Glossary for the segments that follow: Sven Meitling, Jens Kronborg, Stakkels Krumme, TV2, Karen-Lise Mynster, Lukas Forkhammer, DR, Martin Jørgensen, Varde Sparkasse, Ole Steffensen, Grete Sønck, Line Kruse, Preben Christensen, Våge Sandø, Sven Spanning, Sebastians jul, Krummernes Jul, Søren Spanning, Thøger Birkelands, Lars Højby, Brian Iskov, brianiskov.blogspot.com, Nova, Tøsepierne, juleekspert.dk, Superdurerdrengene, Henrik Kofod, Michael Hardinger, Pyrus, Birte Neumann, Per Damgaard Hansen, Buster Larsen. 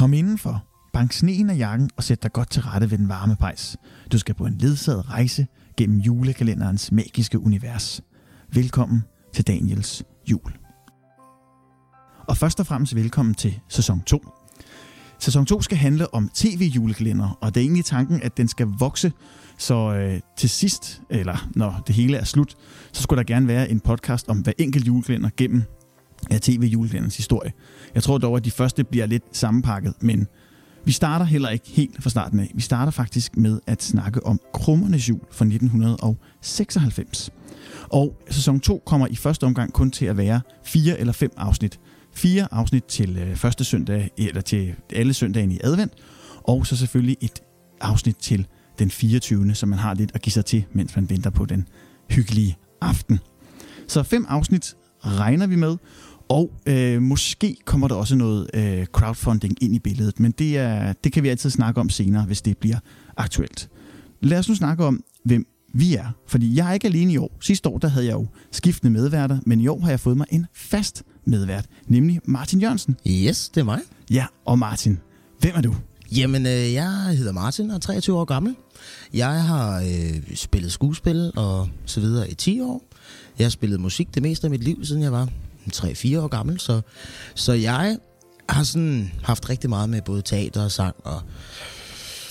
Kom indenfor, bank sneen af jakken og sæt dig godt til rette ved den varme pejs. Du skal på en ledsaget rejse gennem julekalenderens magiske univers. Velkommen til Daniels Jul. Og først og fremmest velkommen til sæson 2. Sæson 2 skal handle om tv-julekalender, og det er egentlig tanken, at den skal vokse, så til sidst, eller når det hele er slut, så skulle der gerne være en podcast om hver enkelt julekalender gennem tv-julekalenderens historie. Jeg tror dog, at de første bliver lidt sammenpakket, men vi starter heller ikke helt fra starten af. Vi starter faktisk med at snakke om Krummernes Jul fra 1996. Og sæson 2 kommer i første omgang kun til at være 4 eller 5 afsnit. 4 afsnit til første søndag, eller til alle søndagene i advent, og så selvfølgelig et afsnit til den 24., så man har lidt at give sig til, mens man venter på den hyggelige aften. Så 5 afsnit regner vi med, og måske kommer der også noget crowdfunding ind i billedet, men det kan vi altid snakke om senere, hvis det bliver aktuelt. Lad os nu snakke om, hvem vi er, fordi jeg er ikke alene i år. Sidste år der havde jeg jo skiftende medværter, men i år har jeg fået mig en fast medvært, nemlig Martin Jørgensen. Yes, det er mig. Ja, og Martin, hvem er du? Jamen, jeg hedder Martin og er 23 år gammel. Jeg har spillet skuespil og så videre i 10 år. Jeg har spillet musik det meste af mit liv, siden jeg var 3-4 år gammel. Så jeg har sådan haft rigtig meget med både teater og sang og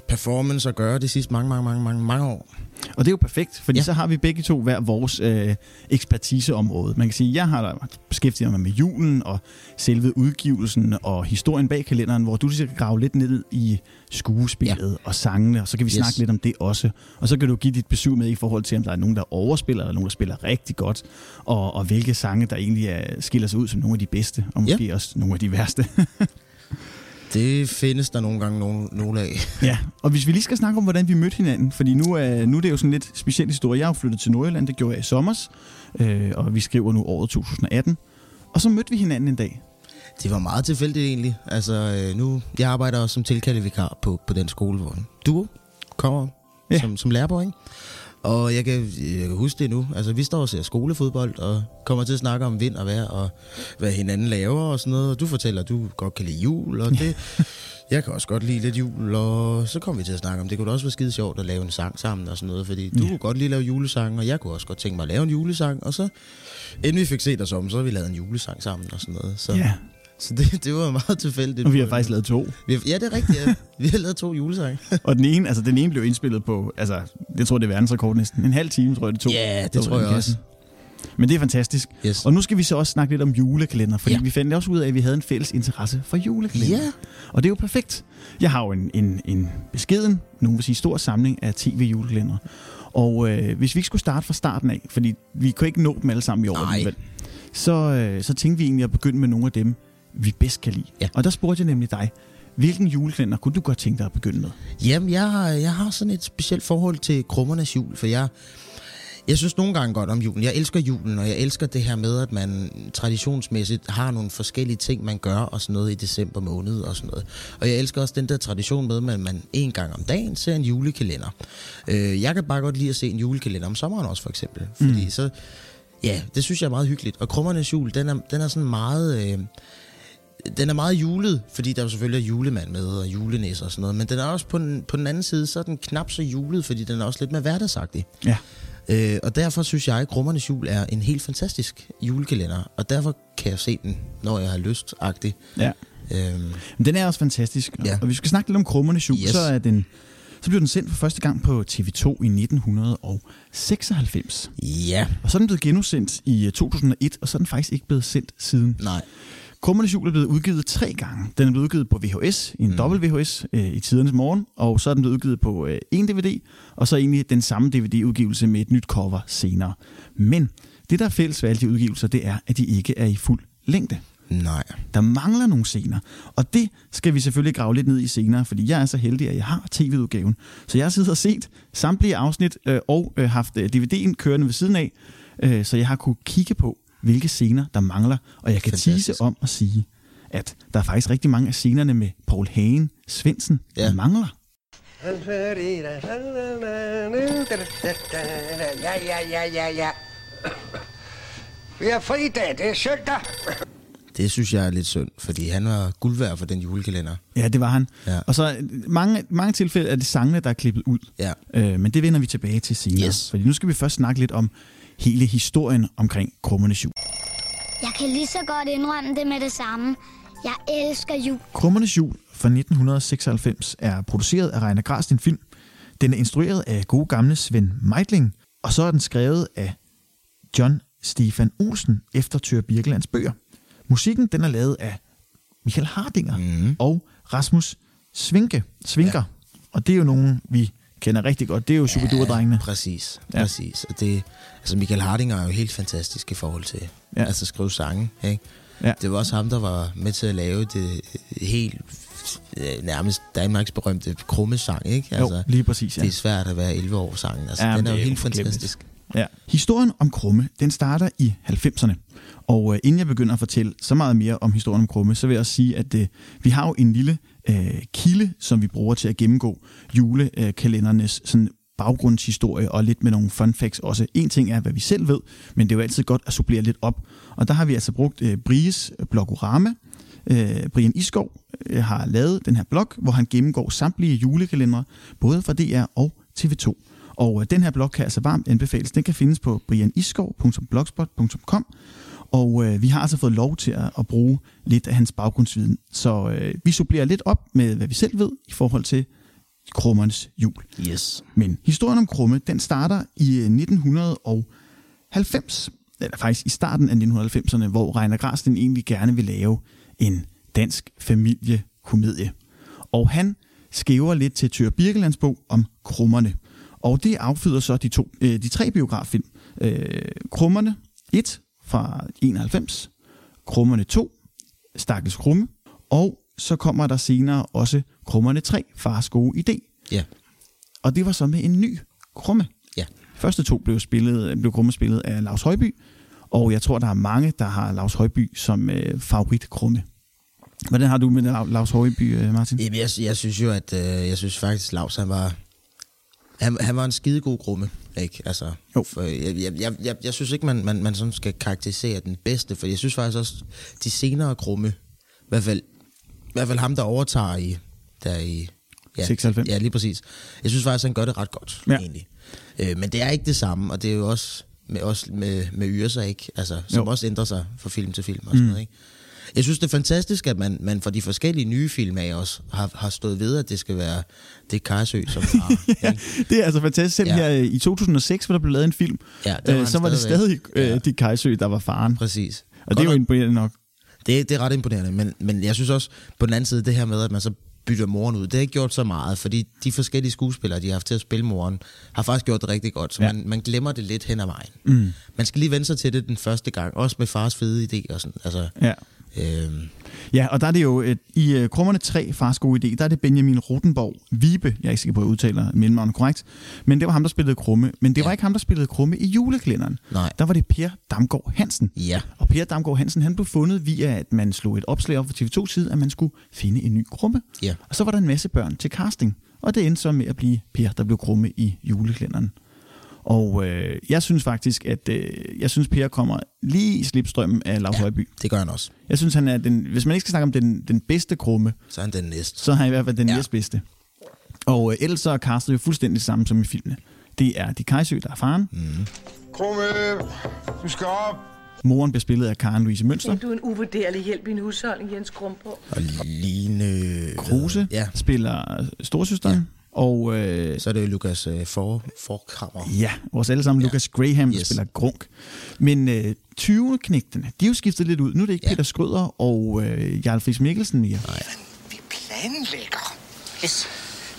performance at gøre de sidste mange år. Og det er jo perfekt, fordi så har vi begge to hver vores ekspertiseområde. Man kan sige, at jeg har beskæftiget mig med julen og selve udgivelsen og historien bag kalenderen, hvor du skal grave lidt ned i skuespillet og sangene, og så kan vi snakke lidt om det også. Og så kan du give dit besøg med i forhold til, om der er nogen, der overspiller, eller nogen, der spiller rigtig godt, og hvilke sange, der egentlig skiller sig ud som nogle af de bedste, og måske også nogle af de værste. Det findes der nogle gange nogle af. Ja, og hvis vi lige skal snakke om, hvordan vi mødte hinanden, fordi nu er det jo sådan lidt speciel historie. Jeg har flyttet til Nordjylland, det gjorde jeg i sommers, og vi skriver nu året 2018. Og så mødte vi hinanden en dag. Det var meget tilfældigt egentlig. Altså nu, jeg arbejder også som tilkaldevikar på den skole, hvor du kommer som lærer, ikke? Og jeg kan huske det nu. Altså, vi står og ser skolefodbold og kommer til at snakke om vind og vejr og hvad hinanden laver og sådan noget. Og du fortæller, at du godt kan lide jul, og det... Jeg kan også godt lide lidt jul, og så kom vi til at snakke om, det kunne da også være skide sjovt at lave en sang sammen og sådan noget, fordi du kunne godt lide at lave julesange, og jeg kunne også godt tænke mig at lave en julesang, og så inden vi fik set os om, så har vi lavet en julesang sammen og sådan noget. Så det var meget tilfældigt. Og vi har faktisk lavet 2. Ja, det er rigtigt. Ja. Vi har lavet 2 julesange. Og den ene blev indspillet på, altså, jeg tror det er verdensrekord næsten. En halv time, tror jeg det tog. Ja, det tror jeg også. Men det er fantastisk. Yes. Og nu skal vi så også snakke lidt om julekalender, fordi vi fandt også ud af, at vi havde en fælles interesse for julekalender. Yeah. Og det er jo perfekt. Jeg har jo en beskeden, nogen vil sige stor samling af tv-julekalender. Og hvis vi ikke skulle starte fra starten af, fordi vi kunne ikke nå dem alle sammen i år, så tænkte vi egentlig at begynde med nogle af dem, vi bedst kan lide. Ja. Og der spurgte jeg nemlig dig, hvilken julekalender kunne du godt tænke dig at begynde med? Jamen, jeg har sådan et specielt forhold til Krummernes Jul, for jeg synes nogle gange godt om julen. Jeg elsker julen, og jeg elsker det her med, at man traditionsmæssigt har nogle forskellige ting, man gør og sådan noget i december måned og sådan noget. Og jeg elsker også den der tradition med, at man en gang om dagen ser en julekalender. Jeg kan bare godt lide at se en julekalender om sommeren også, for eksempel. Fordi så... Ja, det synes jeg er meget hyggeligt. Og Krummernes Jul, den er sådan meget... Den er meget julet, fordi der jo selvfølgelig er julemand med, og julenæsser og sådan noget. Men den er også på den anden side, så er den knap så julet, fordi den er også lidt mere hverdagsagtig. Ja. Og derfor synes jeg, at Krummernes Jul er en helt fantastisk julekalender. Og derfor kan jeg se den, når jeg har lyst-agtig. Ja. Men den er også fantastisk. Ja. Og vi skal snakke lidt om Krummernes Jul. Yes. Så blev den sendt for første gang på TV2 i 1996. Ja. Og så er den blevet genudsendt i 2001, og så er den faktisk ikke blevet sendt siden. Nej. Krummernes Jul er blevet udgivet 3 gange. Den er blevet udgivet på VHS, i en dobbelt VHS i tidernes morgen, og så er den blevet udgivet på en DVD, og så egentlig den samme DVD-udgivelse med et nyt cover senere. Men det, der er fælles ved alle de udgivelser, det er, at de ikke er i fuld længde. Nej. Der mangler nogle scener, og det skal vi selvfølgelig grave lidt ned i senere, fordi jeg er så heldig, at jeg har tv-udgaven. Så jeg har siddet og set samtlige afsnit og haft DVD'en kørende ved siden af, så jeg har kunne kigge på, hvilke scener der mangler, og jeg kan tease om at sige, at der er faktisk rigtig mange af scenerne med Paul Hagen, Svendsen, der mangler. Ja. Vi er fridag, det er søndag. Det synes jeg er lidt synd, fordi han var guld værd for den julekalender. Ja, det var han. Ja. Og så mange tilfælde er det sangene, der er klippet ud. Ja. Men det vender vi tilbage til senere. Yes. Fordi nu skal vi først snakke lidt om hele historien omkring Krummernes Jul. Jeg kan lige så godt indrømme det med det samme. Jeg elsker jul. Krummernes Jul fra 1996 er produceret af Regner Grasten Film. Den er instrueret af gode gamle Sven Meitling, og så er den skrevet af John Stefan Olsen efter Thøger Birkelands bøger. Musikken den er lavet af Michael Hardinger og Rasmus Svinke, ja. Og det er jo nogen, vi kender rigtig godt. Det er jo superdurerdrengene. Ja, præcis. Og det, altså Michael Hardinger er jo helt fantastisk i forhold til altså skrive sange. Ikke? Ja. Det var også ham, der var med til at lave det helt nærmest Danmarks berømte Krumme-sang, ikke? Altså, jo, lige præcis, ja. Det er svært at være 11 år sangen. Altså, den er jo helt fantastisk. Ja. Historien om Krumme, den starter i 90'erne. Og inden jeg begynder at fortælle så meget mere om historien om Krumme, så vil jeg også sige, at vi har jo en lille kilde, som vi bruger til at gennemgå julekalendernes sådan baggrundshistorie og lidt med nogle fun facts også. En ting er, hvad vi selv ved, men det er jo altid godt at supplere lidt op. Og der har vi altså brugt Bries blogorama. Brian Iskov har lavet den her blog, hvor han gennemgår samtlige julekalendere, både fra DR og TV2. Og den her blog kan altså varmt anbefales. Den kan findes på brianiskov.blogspot.com. Og vi har altså fået lov til at bruge lidt af hans baggrundsviden. Så vi supplerer lidt op med, hvad vi selv ved i forhold til Krummernes Jul. Yes. Men historien om Krumme, den starter i 1990. Eller faktisk i starten af 1990'erne, hvor Regner Grasten egentlig gerne vil lave en dansk familiekomedie. Og han skæver lidt til Thøger Birkelands bog om Krummerne. Og det afføder så de tre biograffilm. Krummerne 1 fra 91, Krummerne 2, Stakkels Krumme, og så kommer der senere også Krummerne 3, Fars gode idé. Ja. Og det var så med en ny Krumme. Ja. Første to blev Krumme spillet af Lars Højby, og jeg tror, der er mange, der har Lars Højby som favorit Krumme. Hvordan har du med Lars Højby, Martin? Jamen, jeg synes jo, at jeg synes faktisk, Lars han var en skidegod Krumme, ikke? Altså, jeg synes ikke, man sådan skal karakterisere den bedste, for jeg synes faktisk også, de senere Krumme, i hvert fald ham, der overtager i 96. Ja, lige præcis. Jeg synes faktisk, han gør det ret godt, egentlig. Men det er ikke det samme, og det er jo også med yrser, ikke? Altså, som også ændrer sig fra film til film og sådan noget, ikke? Jeg synes, det er fantastisk, at man fra de forskellige nye film af også har stået ved, at det skal være det Karsø, som har... ja, det er altså fantastisk. Selv her i 2006, hvor der blev lavet en film, så var det stadig det Karsø, der var faren. Præcis. Og godt det er jo imponerende nok. Det er ret imponerende, men jeg synes også, på den anden side, det her med, at man så bytter moren ud. Det har ikke gjort så meget, fordi de forskellige skuespillere, de har haft til at spille moren, har faktisk gjort det rigtig godt, så man glemmer det lidt hen ad vejen. Mm. Man skal lige vende sig til det den første gang, også med Fars fede idé og sådan. Altså, ja, og der er det jo, i Krummerne 3, Fars gode idé, der er det Benjamin Rottenborg Vibe, jeg er ikke sikker på, at jeg udtaler mellemnavnet korrekt, men det var ham, der spillede Krumme. Men det var ikke ham, der spillede Krumme i julekalenderen. Nej. Der var det Per Damgaard Hansen. Ja. Og Per Damgaard Hansen, han blev fundet via, at man slog et opslag op fra TV2's side, at man skulle finde en ny Krumme. Ja. Og så var der en masse børn til casting, og det endte så med at blive Per, der blev Krumme i julekalenderen. Og jeg synes faktisk, at Per kommer lige i slipstrømmen af Lars Højby. Det gør han også. Jeg synes, han er hvis man ikke skal snakke om den bedste Krumme, så er han den næste. Så er han i hvert fald den næstbedste. Og ellers er castet jo fuldstændig samme som i filmene. Det er de Kajsø, der er faren. Krumme, du skal op. Moren bliver spillet af Karen-Lise Mynster. Du er en uvurderlig hjælp i en husholdning, Jens Kronborg. Og Line Kruse spiller storsøsteren. Ja. Og så er det jo Lukas Forkhammer. Ja, vores allesammen Lukas Graham, der spiller Grunk. Men 20-knægtene, de er jo skiftet lidt ud. Nu er det ikke Peter Schrøder og Jarl Friis Mikkelsen mere. Nej. Vi planlægger.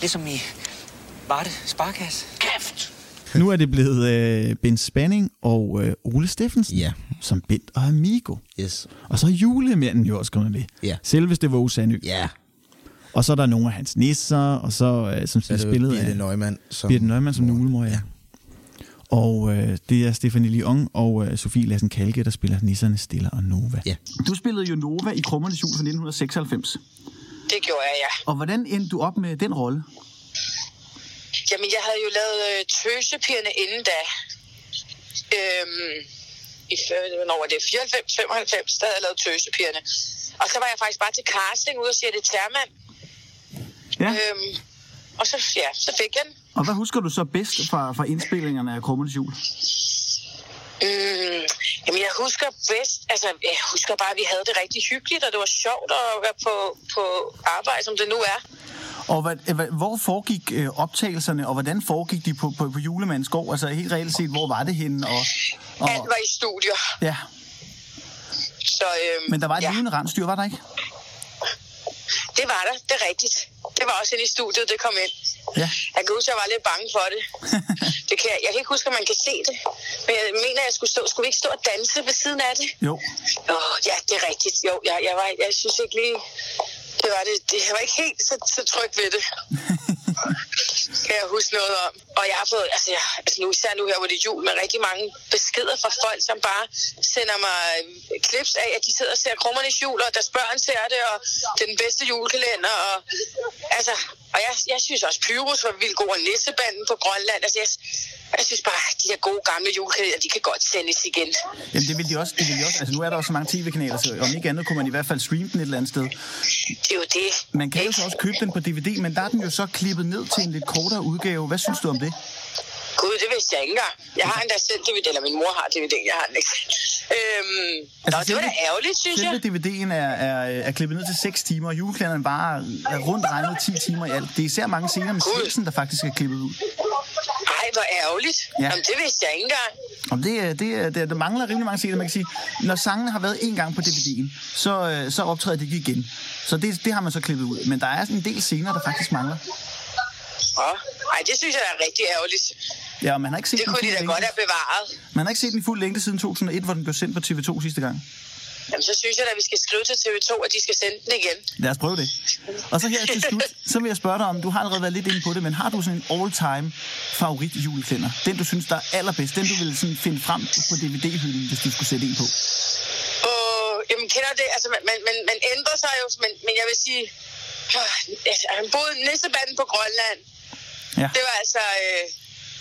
Ligesom i Varde Sparkasse. Kæft! Nu er det blevet Sven Spanning og Ole Steffensen, som Bent og Amigo. Yes. Og så er julemanden jo også kommet med. Yeah. Selveste Våge Sandø. Ja. Og så er der nogle af hans nisser, og så som bliver spillet af Birte Neumann som julemor, Og det er Stefanie Lyon og Sofie Lassen-Kahlke, der spiller nisserne Stella og Nova. Ja. Du spillede jo Nova i Krummernes Jul fra 1996. Det gjorde jeg, ja. Og hvordan endte du op med den rolle? Jamen, jeg havde jo lavet Tøsepierne inden da. når det er 94-95, der havde jeg lavet Tøsepigerne. Og så var jeg faktisk bare til casting ude og siger, det er Termand. Ja. Og så, ja, så fik jeg den. Og hvad husker du så bedst fra indspillingerne af Krummernes Jul? Jamen, jeg husker bedst, altså, jeg husker bare, at vi havde det rigtig hyggeligt, og det var sjovt at være på arbejde, som det nu er. Og hvor foregik optagelserne, og hvordan foregik de på Julemandsgård? Altså, helt reelt set, hvor var det henne? Og alt var i studier. Ja. Så, men der var et levende rensdyr, var der ikke? Det var der, det er rigtigt. Det var også inde i studiet, det kom ind. Ja. Jeg kan huske, at jeg var lidt bange for det. Jeg kan ikke huske, at man kan se det. Men jeg mener, at jeg skulle vi ikke stå og danse ved siden af det? Jo. Ja, det er rigtigt. Jo, jeg synes ikke lige... Det var det. Jeg var ikke helt så tryg ved det. Kan jeg huske noget om. Og jeg har fået, nu især nu her, hvor det er jul, med rigtig mange beskeder fra folk, som bare sender mig klips af, at de sidder og ser Krummernes Jul, og deres børn ser det, og det er den bedste julekalender. Og, jeg synes også, Pyrus var vildt god, og Nissebanden på Grønland. Jeg synes bare, de her gode gamle julekalender, de kan godt sendes igen. Jamen det vil de også. Altså nu er der også så mange tv-kanaler, så om ikke andet kunne man i hvert fald streame den et eller andet sted. Det er jo det. Man kan jo så også købe den på DVD, men der er den jo så klippet ned til en lidt kortere udgave. Hvad synes du om det? Gud, det vidste jeg ikke engang. Jeg har endda selv DVD, eller min mor har DVD, jeg har den ikke. Det var da ærgerligt, synes jeg. Selve DVD'en er klippet ned til 6 timer, og juleklænderen bare er rundt regnet 10 timer i alt. Det er især mange scener med Svensen, der faktisk er klippet ud. Ej, hvor ærgerligt. Ja. Jamen, det vidste jeg ikke engang. Det mangler rimelig mange scener, man kan sige. Når sangene har været én gang på DVD'en, så optræder det ikke igen. Så det har man så klippet ud. Men der er en del scener, der faktisk mangler. Nej, det synes jeg er rigtig ærgerligt. Ja, man har ikke set det kunne de da godt have bevaret. Man har ikke set den i fuld længde siden 2001, hvor den blev sendt på TV2 sidste gang. Jamen, så synes jeg da, at vi skal skrive til TV2, at de skal sende den igen. Lad os prøve det. Og så her til slut, så vil jeg spørge dig om, du har allerede været lidt inde på det, men har du sådan en all-time favorit juleklænder? Den, du synes, der er allerbedst? Den, du ville sådan finde frem på DVD-hylden, hvis du skulle sætte en på? Jamen, kender det? Altså, man ændrer sig jo, men jeg vil sige... Han boede Nissebanden på Grønland. Ja. Det var altså...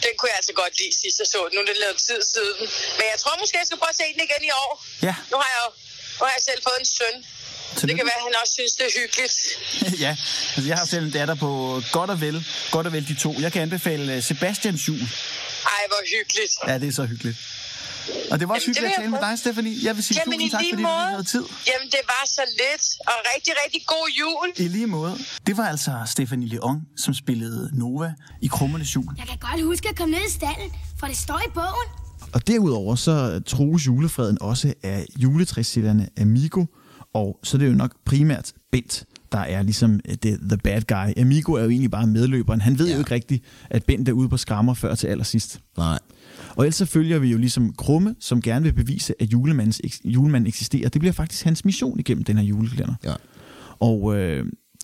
Den kunne jeg altså godt lide sidst, jeg så den. Nu er det lavet tid siden. Men jeg tror måske, jeg skal prøve at se den igen i år. Ja. Nu har jeg selv fået en søn. Så det kan være, at han også synes, det er hyggeligt. Ja, altså jeg har selv en datter på godt og vel de to. Jeg kan anbefale Sebastians Jul. Ej, hvor hyggeligt. Ja, det er så hyggeligt. Og det var også hyggeligt at tale med dig, Stephanie. Jeg vil sige tusind tak, fordi du havde tid. Jamen, det var så lidt. Og rigtig, rigtig god jul. I lige måde. Det var altså Stephanie Leon, som spillede Nova i Krummernes Jul. Jeg kan godt huske at komme ned i stallen, for det står i bogen. Og derudover så trues julefreden også af juletræsælgerne Amigo. Og så er det jo nok primært Bent, der er ligesom the bad guy. Amigo er jo egentlig bare medløberen. Han ved jo ikke rigtigt, at Bent er ude på skrammer før til allersidst. Nej. Og ellers så følger vi jo ligesom Krumme, som gerne vil bevise, at julemanden eksisterer. Det bliver faktisk hans mission igennem den her julekalender. Ja. Og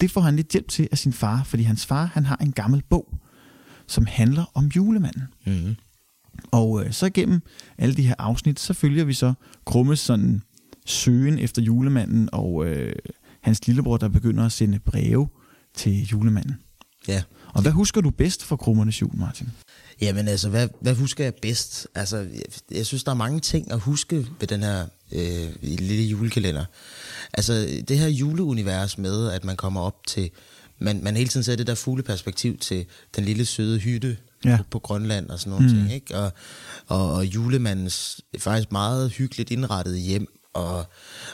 det får han lidt hjælp til af sin far, fordi hans far han har en gammel bog, som handler om julemanden. Mm-hmm. Og så gennem alle de her afsnit, så følger vi så Krummes sådan søgen efter julemanden, og hans lillebror, der begynder at sende breve til julemanden. Ja. Og hvad husker du bedst fra Krummernes Jul, Martin? Jamen altså, hvad husker jeg bedst? Altså, jeg synes, der er mange ting at huske ved den her lille julekalender. Altså, det her juleunivers med, at man kommer op til... Man hele tiden ser det der fugleperspektiv til den lille søde hytte på Grønland og sådan nogle ting, ikke? Og julemandens faktisk meget hyggeligt indrettede hjem.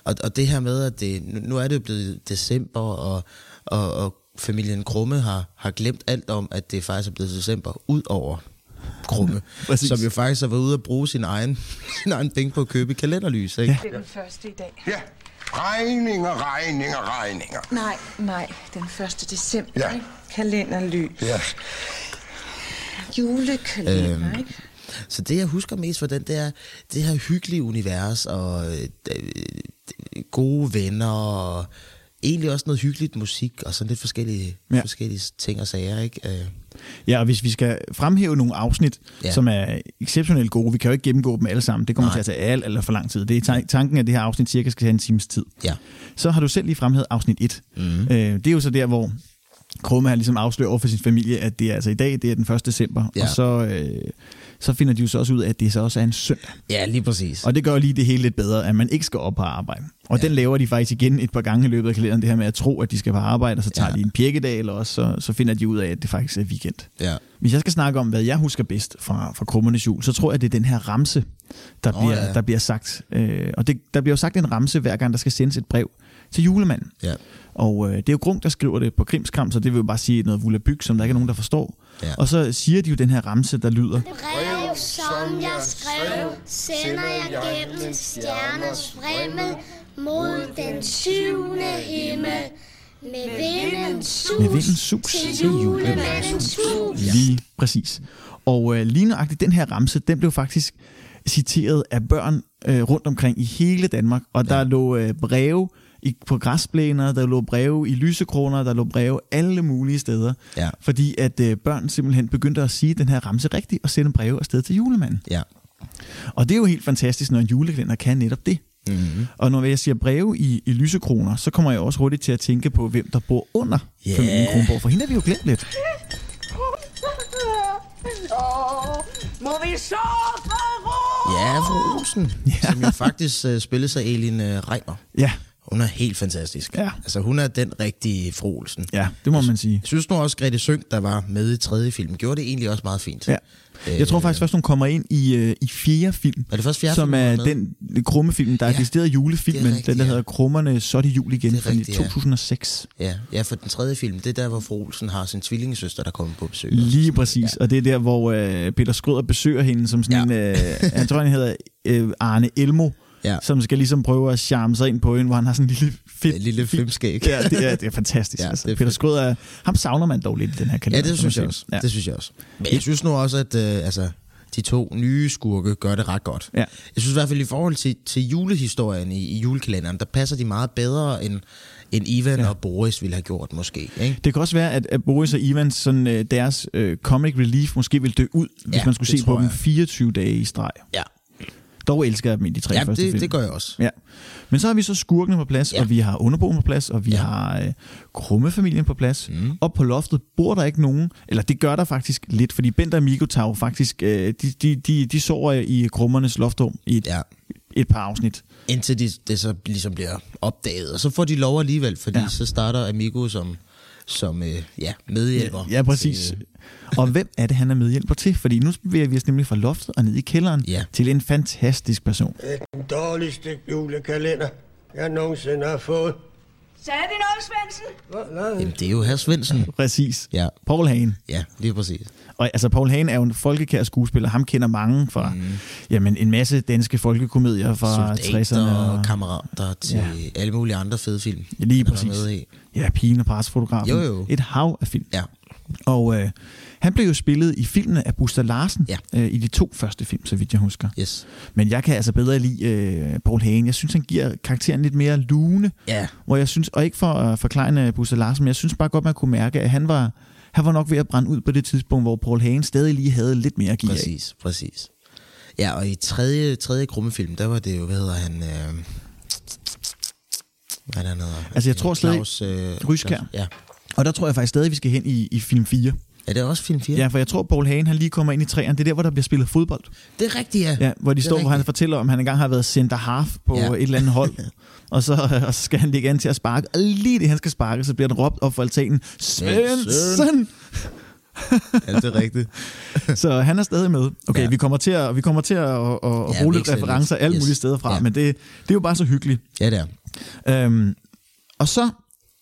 Og det her med, at det, nu er det jo blevet december, og familien Krumme har glemt alt om, at det faktisk er blevet december, ud over Krumme, som jo faktisk har været ude at bruge sin egen penge på at købe kalenderlys, ikke? Ja. Det er den første i dag. Ja, regninger. Nej, den 1. december, ja. Kalenderlys. Ja. Julekalender, ikke? Så det, jeg husker mest for den, det er det her hyggelige univers, og gode venner, og egentlig også noget hyggeligt musik, og sådan lidt forskellige ting og sager, ikke? Ja, og hvis vi skal fremhæve nogle afsnit, som er exceptionelt gode, vi kan jo ikke gennemgå dem alle sammen, det kommer til at tage alt eller for lang tid. Det er tanken, at det her afsnit cirka skal have en times tid. Ja. Så har du selv lige fremhævet afsnit 1. Mm. Det er jo så der, hvor Krumme har ligesom afslører over for sin familie, at det er altså i dag, det er den 1. december, ja. Og så finder de jo så også ud af, at det så også er en søndag. Ja, lige præcis. Og det gør lige det hele lidt bedre, at man ikke skal op på arbejde. Og ja. Den laver de faktisk igen et par gange i løbet af kalenderen, det her med at tro, at de skal på arbejde, og så tager de en pjekkedag, eller også, så finder de ud af, at det faktisk er weekend. Ja. Hvis jeg skal snakke om, hvad jeg husker bedst fra Krummernes Jul, så tror jeg, at det er den her ramse, der bliver sagt. Og der bliver jo sagt en ramse, hver gang der skal sendes et brev til julemanden. Ja. Og det er jo Grunk, der skriver det på krimskram, så det vil jo bare sige noget vullabyg, som der ikke er nogen, der forstår. Ja. Og så siger de jo den her ramse, der lyder... Brev, som jeg skrev, sender jeg gennem stjerners fremmel mod den 7. himmel. Med vindens sus til julemandens hus. Lige præcis. Og lige nøjagtigt den her ramse, den blev faktisk citeret af børn rundt omkring i hele Danmark. Og der lå breve... på græsplæner, der lå breve i lysekroner, der lå breve alle mulige steder. Ja. Fordi at børn simpelthen begyndte at sige den her ramse rigtigt og sende breve afsted til julemanden. Ja. Og det er jo helt fantastisk, når en julekalender kan netop det. Mm-hmm. Og når jeg siger breve i lysekroner, så kommer jeg også hurtigt til at tænke på, hvem der bor under familien Kronborg. For hende har vi jo glemt lidt. Må vi så for Rosen? Ja. Som jo faktisk spilles af Elin Regner. Ja. Hun er helt fantastisk. Ja. Altså, hun er den rigtige fru Olsen. Ja, det må man sige. Jeg synes nu også, Grete Sønck, der var med i 3. film, gjorde det egentlig også meget fint. Ja. Jeg tror faktisk først, hun kommer ind i 4. film. Er det først 4. som er den Krumme-film, der er decideret julefilmen. Er rigtigt, den, der hedder Krummerne, så er det jul igen, fra 2006. Ja. Ja, for den 3. film, det er der, hvor fru Olsen har sin tvillingesøster, der kommer på besøg. Lige præcis, og det er der, hvor Peter Schrøder besøger hende som sådan en, jeg tror, han hedder Arne Elmo. Ja. Som skal ligesom prøve at charme sig ind på en, hvor han har sådan en lille filmskæg. Ja, det er fantastisk. Ja, altså. Det er Peter Schrøder, ham savner man dog lidt i den her kalender. Ja, det synes jeg også. Ja. Det synes jeg også. Men jeg synes nu også, at de 2 nye skurke gør det ret godt. Ja. Jeg synes i hvert fald i forhold til julehistorien i julekalenderen, der passer de meget bedre end Ivan og Boris ville have gjort, måske. Ikke? Det kan også være, at Boris og Ivans sådan, deres comic relief måske ville dø ud, hvis man skulle se på dem 24 dage i streg. Ja. Dog elsker jeg dem i de 3 første film. Ja, det gør jeg også. Ja. Men så har vi så skurkene på plads, og vi har underboen på plads, og vi har Krumme-familien på plads. Mm. Og på loftet bor der ikke nogen, eller det gør der faktisk lidt, fordi Bent og Mikko tager faktisk, de sover i Krummernes loftrum i et par afsnit. Indtil det så ligesom bliver opdaget, og så får de lov alligevel, fordi så starter Amigo som medhjælper. Ja, præcis. Til, Og hvem er det, han er medhjælper til? Fordi nu bevæger vi os nemlig fra loftet og ned i kælderen til en fantastisk person. Den dårligste julekalender, jeg nogensinde har fået. Sagde det noget, Svendsen? Jamen, det er jo her Svendsen. Præcis. Ja. Paul Hagen. Ja, lige præcis. Og altså, Paul Hagen er jo en folkekær skuespiller. Ham kender mange fra en masse danske folkekomedier fra 60'erne. Og kammerater til alle mulige andre fede film. Ja, lige præcis. Ja, Pigen og Pressefotografen. Jo. Et hav af film. Ja. Og han blev jo spillet i filmene af Buster Larsen i de 2 første film, så vidt jeg husker. Yes. Men jeg kan altså bedre lide Paul Hagen. Jeg synes, han giver karakteren lidt mere lune. Yeah. Hvor jeg synes, og ikke for at forklejne Buster Larsen, men jeg synes bare godt, man kunne mærke, at han var nok ved at brænde ud på det tidspunkt, hvor Paul Hagen stadig lige havde lidt mere at give. Præcis. Ja, og i 3. Krumme-film, der var det jo, hvad hedder han... Hvad han hedder? Altså, jeg tror Claus, stadig... Ryskjær. Ja. Og der tror jeg faktisk stadig, vi skal hen i film 4. Ja, det er også film 4. Ja, for jeg tror, Paul Hagen, han lige kommer ind i 3'eren. Det er der, hvor der bliver spillet fodbold. Det er rigtigt, ja. Ja, hvor de står, hvor han fortæller om, han engang har været center half på et eller andet hold. og så skal han ligge an til at sparke. Og lige det, han skal sparke, så bliver den råbt op for altanen. Svendsen! Ja, det er rigtigt. Så han er stadig med. Okay, vi kommer til at bruge lidt referencer alle mulige steder fra, men det er jo bare så hyggeligt. Ja, det er. Og så...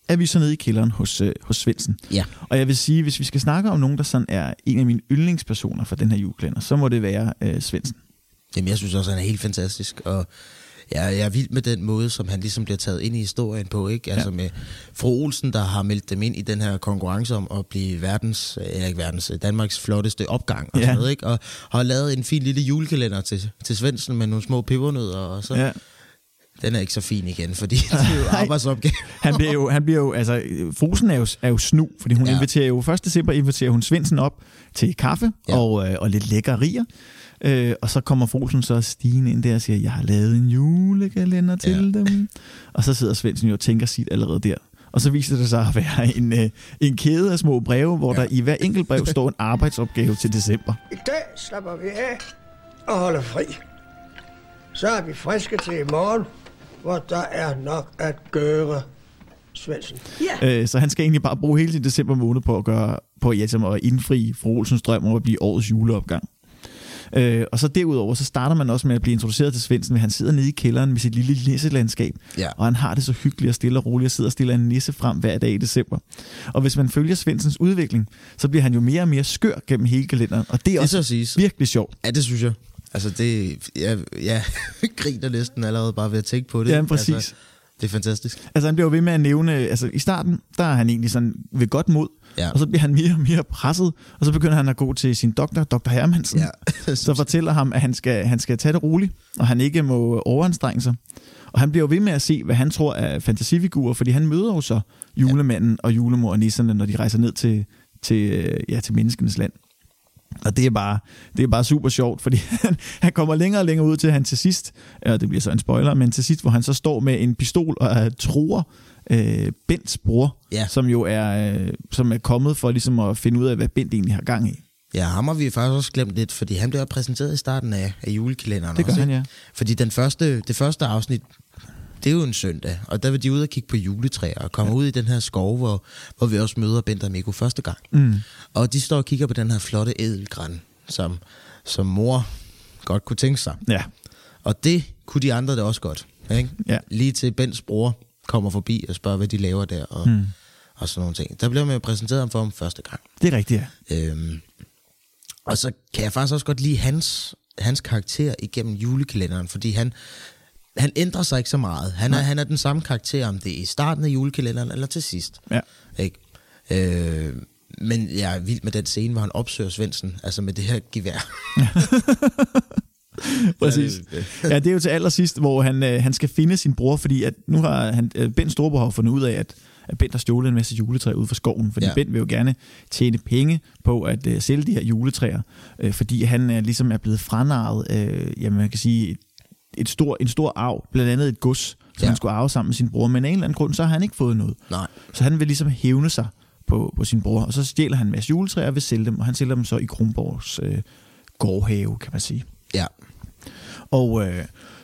er vi så nede i kælderen hos Svendsen. Ja. Og jeg vil sige, hvis vi skal snakke om nogen, der sådan er en af mine yndlingspersoner fra den her julekalender, så må det være Svendsen. Jamen, jeg synes også, han er helt fantastisk, og jeg er vild med den måde, som han ligesom bliver taget ind i historien på, ikke? Altså med fru Olsen, der har meldt dem ind i den her konkurrence om at blive Danmarks flotteste opgang og sådan noget, ikke? Og har lavet en fin lille julekalender til Svendsen med nogle små pebernødder og så... Ja. Den er ikke så fin igen, fordi det er jo arbejdsopgave. Han bliver jo, altså, Frusen er jo snu, fordi hun inviterer jo, 1. december inviterer hun Svendsen op til kaffe og lidt lækkerier. Og så kommer Frusen så stigende ind der og siger, jeg har lavet en julekalender til dem. Og så sidder Svendsen jo og tænker sit allerede der. Og så viser det sig at være en kæde af små breve, hvor der i hver enkelt brev står en arbejdsopgave til december. I dag slapper vi af og holder fri. Så er vi friske til i morgen, hvor der er nok at gøre. Svendsen. Yeah. Så han skal egentlig bare bruge hele december måned på at gøre på at indfri fru Olsens drøm om at blive årets juleopgang. Og så derudover, så starter man også med at blive introduceret til Svendsen, hvor han sidder nede i kælderen med sit lille nisselandskab, og han har det så hyggeligt og stille og roligt og sidder og stiller en nisse frem hver dag i december. Og hvis man følger Svendsens udvikling, så bliver han jo mere og mere skør gennem hele kalenderen, og det er også virkelig sjovt. Ja, det synes jeg. Altså det, jeg griner næsten allerede bare ved at tænke på det. Ja, præcis. Altså, det er fantastisk. Altså han bliver jo ved med at nævne, altså i starten, der er han egentlig sådan ved godt mod, og så bliver han mere og mere presset, og så begynder han at gå til sin doktor, Dr. Hermansen, så fortæller ham, at han skal tage det roligt, og han ikke må overanstrenge sig. Og han bliver jo ved med at se, hvad han tror er fantasifigurer, fordi han møder jo så julemanden og julemor og nisserne, når de rejser ned til menneskenes land. Og det er bare super sjovt, fordi han kommer længere og længere ud til han til sidst, og det bliver så en spoiler, men til sidst, hvor han så står med en pistol og truer Bents bror, som jo er, som er kommet for ligesom at finde ud af, hvad Bent egentlig har gang i. Ja, ham har vi faktisk også glemt lidt, fordi han blev præsenteret i starten af julekalenderen. Det gør også, han, ja. Fordi det første afsnit, det er jo en søndag, og der vil de ud og kigge på juletræer og komme ud i den her skov, hvor vi også møder Bent og Mikko første gang. Mm. Og de står og kigger på den her flotte ædelgran, som mor godt kunne tænke sig. Ja. Og det kunne de andre da også godt. Ikke? Ja. Lige til Bents bror kommer forbi og spørger, hvad de laver der og sådan nogle ting. Der bliver man jo præsenteret for ham første gang. Det er rigtigt, ja. Og så kan jeg faktisk også godt lide hans karakter igennem julekalenderen, fordi han ændrer sig ikke så meget. Han er den samme karakter, om det er i starten af julekalenderen eller til sidst. Ja. Ikke? Men jeg er vild med den scene, hvor han opsøger Svendsen, altså med det her gevær. Præcis. Ja, det er jo til allersidst, hvor han skal finde sin bror, fordi at nu har Bent Storbror har fundet ud af, at Bent har stjålet en masse juletræer ud fra skoven, fordi Bent vil jo gerne tjene penge på at sælge de her juletræer, fordi han ligesom er blevet franarret, man kan sige en stor arv, blandt andet et gods, som han skulle arve sammen med sin bror, men af en eller anden grund, så har han ikke fået noget. Nej. Så han vil ligesom hævne sig på sin bror, og så stjæler han en masse juletræer og vil sælge dem, og han sælger dem så i Kronborgs gårdhave, kan man sige. Ja. Og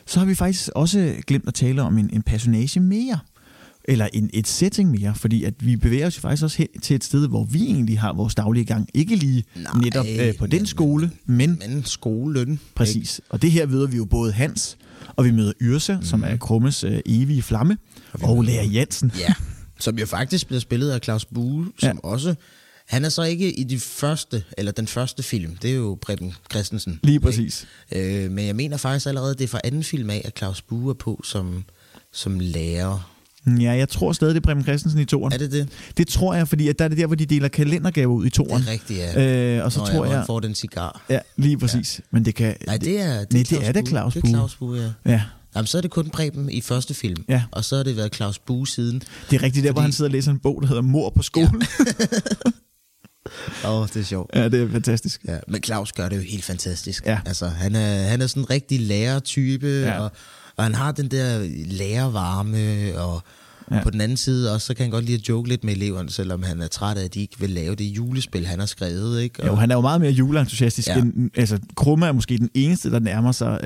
så har vi faktisk også glemt at tale om en personage mere, eller et setting mere, fordi at vi bevæger os jo faktisk også hen til et sted, hvor vi egentlig har vores daglige gang. Ikke lige netop på den skole, men skolen. Præcis. Ikke? Og det her møder vi jo både Hans, og vi møder Yrse, som er Krummes evige flamme, og Lærer Jensen. Ja, som jo faktisk bliver spillet af Claus Bue, som også... Han er så ikke i den første film. Det er jo Preben Christensen. Lige præcis. Men jeg mener faktisk allerede, det er fra anden film af, at Claus Bue er på som lærer. Ja, jeg tror stadig, det er Preben Christensen i toren. Er det det? Det tror jeg, fordi at der er det der, hvor de deler kalendergaver ud i toren. Det er rigtigt, ja. Og så tror jeg... får den cigar. Ja, lige præcis. Ja. Men det kan... Nej, det er Claus Bue. Det er Claus Bue, ja. Jamen, så er det kun Preben i første film, og så har det været Claus Bue siden. Det er rigtigt, der hvor han sidder og læser en bog, der hedder Mor på skolen. Ja. Det er sjovt. Ja, det er fantastisk. Ja, men Claus gør det jo helt fantastisk. Ja. Altså, han er sådan en rigtig lærertype, og han har den der lærervarme, og på den anden side også, så kan han godt lide at joke lidt med eleverne, selvom han er træt af, at de ikke vil lave det julespil, han har skrevet, ikke? Og... Jo, han er jo meget mere juleentusiastisk. Ja. Altså, Krumme er måske den eneste, der nærmer sig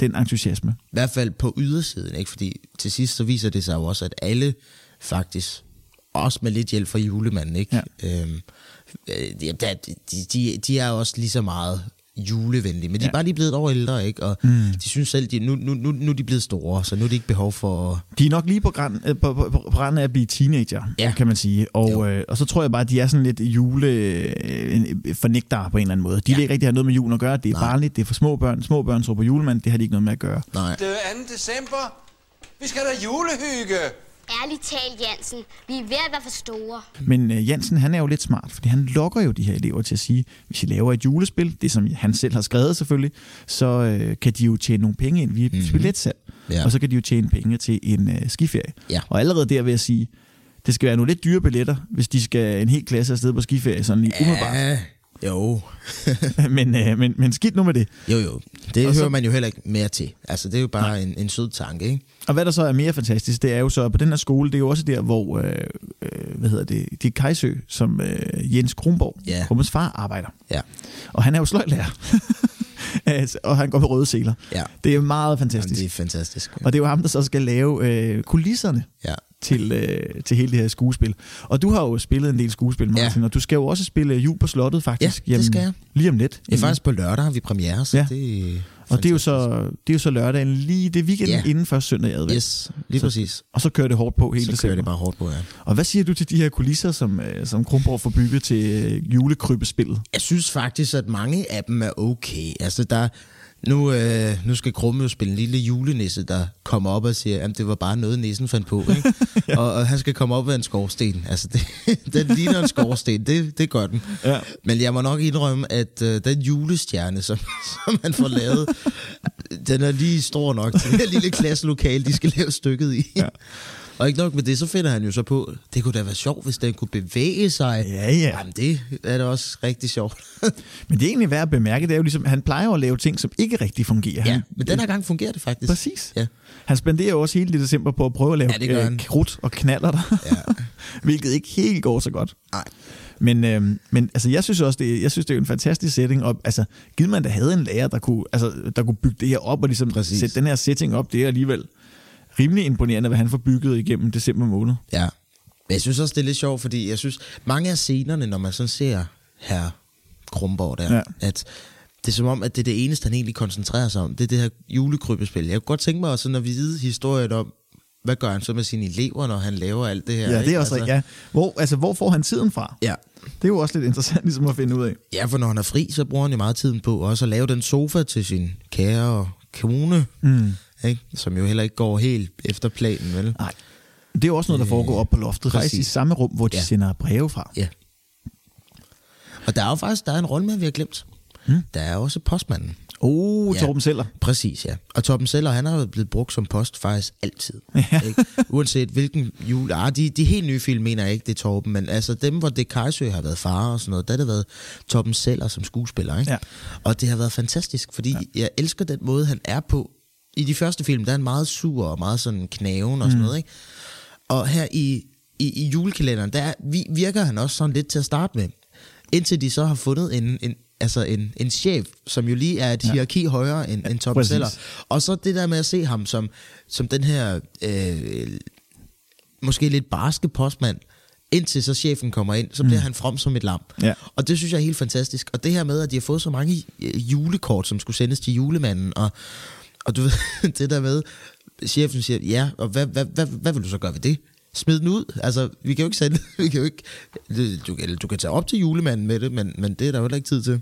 den entusiasme. I hvert fald på ydersiden, ikke? Fordi til sidst, så viser det sig jo også, at alle faktisk, også med lidt hjælp fra julemanden, ikke? Ja. De er også lige så meget julevenlige, men de er bare lige blevet et år ældre, ikke? Og de synes selv, at nu er de blevet store, så nu er det ikke behov for... De er nok lige på randen af at blive teenager, kan man sige. Og så tror jeg bare, at de er sådan lidt julefornægtere på en eller anden måde. De vil ikke rigtig have noget med julen at gøre. Det er barnligt, det er for små børn. Små børn tror på julemand, det har de ikke noget med at gøre. Nej. Det er 2. december. Vi skal da julehygge. Ærligt talt, Jensen. Vi er ved at være for store. Men Jensen, han er jo lidt smart, fordi han lokker jo de her elever til at sige, hvis I laver et julespil, det som han selv har skrevet selvfølgelig, så kan de jo tjene nogle penge ind via billetsalg. Ja. Og så kan de jo tjene penge til en skiferie. Ja. Og allerede der vil jeg sige, det skal være nogle lidt dyre billetter, hvis de skal en hel klasse afsted på skiferie, sådan lige umiddelbart. Jo. men skidt nu med det. Jo. Det og hører så, man jo heller ikke mere til. Altså, det er jo bare en sød tanke, ikke? Og hvad der så er mere fantastisk, det er jo så, på den her skole, det er jo også der, hvor, det er Kajsø, som Jens Kronborg, Krummes far, arbejder. Ja. Og han er jo sløjtlærer. Og han går på røde seler. Ja. Det er meget fantastisk. Jamen, det er fantastisk. Ja. Og det er jo ham, der så skal lave kulisserne til hele det her skuespil. Og du har jo spillet en del skuespil, Martin, og du skal jo også spille Jul på Slottet, faktisk. Ja, det skal jeg. Lige om lidt. Ja, faktisk på lørdag har vi premiere, så det er fantastisk. det er jo så lørdagen lige det weekenden inden først søndag i advent. Yes, lige præcis. Og så kører det hårdt på hele december. Så kører det bare hårdt på, ja. Og hvad siger du til de her kulisser, som Kronborg får bygget til julekrybbespillet? Jeg synes faktisk, at mange af dem er okay. Altså, nu skal Krumme jo spille en lille julenisse, der kommer op og siger, at det var bare noget, nissen fandt på, ikke? og han skal komme op ved en skorsten. Altså, den ligner en skorsten, det gør den. Ja. Men jeg må nok indrømme, at den julestjerne, som man får lavet, den er lige stor nok til det her lille klasselokale, de skal lave stykket i. Ja. Og ikke nok med det, så finder han jo så på, det kunne da være sjovt, hvis den kunne bevæge sig. Ja, ja. Jamen, det er da også rigtig sjovt. Men det er egentlig værd at bemærke, det er jo ligesom, han plejer at lave ting, som ikke rigtig fungerer. Ja, men den her gang fungerer det faktisk. Præcis. Ja. Han spenderer jo også hele det december på at prøve at lave krudt og knaller der. Ja. Hvilket ikke helt går så godt. Nej. Men altså, jeg synes også, det er en fantastisk setting. Og altså, givet man da havde en lærer, der kunne bygge det her op og ligesom sætte den her setting op, det er alligevel rimelig imponerende, hvad han får bygget igennem december måned. Ja, men jeg synes også, det er lidt sjovt, fordi jeg synes, mange af scenerne, når man sådan ser her Krumborg der, at det er som om, at det er det eneste, han egentlig koncentrerer sig om, det er det her julekrybbespil. Jeg kunne godt tænke mig også sådan at vide historien om, hvad gør han så med sine elever, når han laver alt det her? Ja, det er også rigtigt, Hvor får han tiden fra? Ja. Det er jo også lidt interessant ligesom at finde ud af. Ja, for når han er fri, så bruger han jo meget tiden på også at lave den sofa til sin kære og kone. Mm. Ikke? Som jo heller ikke går helt efter planen, vel? Nej. Det er jo også noget, der foregår op på loftet. Præcis. Faktisk i samme rum, hvor de sender breve fra. Ja. Og der er jo faktisk en rollemand, vi har glemt. Hmm? Der er også postmanden. Torben Zeller. Præcis, ja. Og Torben Zeller, han har blevet brugt som post faktisk altid. Ja. Ikke? Uanset hvilken jul. De helt nye film mener jeg ikke, det er Torben, men altså dem, hvor det Kajsø har været far og sådan noget, der har det været Torben Zeller som skuespiller, ikke? Ja. Og det har været fantastisk, fordi jeg elsker den måde, han er på. I de første film, der er en meget sur og meget sådan knaven og sådan noget, ikke? Og her i julekalenderen, der virker han også sådan lidt til at starte med. Indtil de så har fundet en chef, som jo lige er et hierarki højere end Torben Zeller. Og så det der med at se ham som den her måske lidt barske postmand, indtil så chefen kommer ind, så bliver han from som et lam. Ja. Og det synes jeg er helt fantastisk. Og det her med, at de har fået så mange julekort, som skulle sendes til julemanden, og du ved, det der med, chefen siger, og hvad vil du så gøre ved det? Smid den ud. Altså, vi kan jo ikke sende det. Du kan tage op til julemanden med det, men det er der jo heller ikke tid til.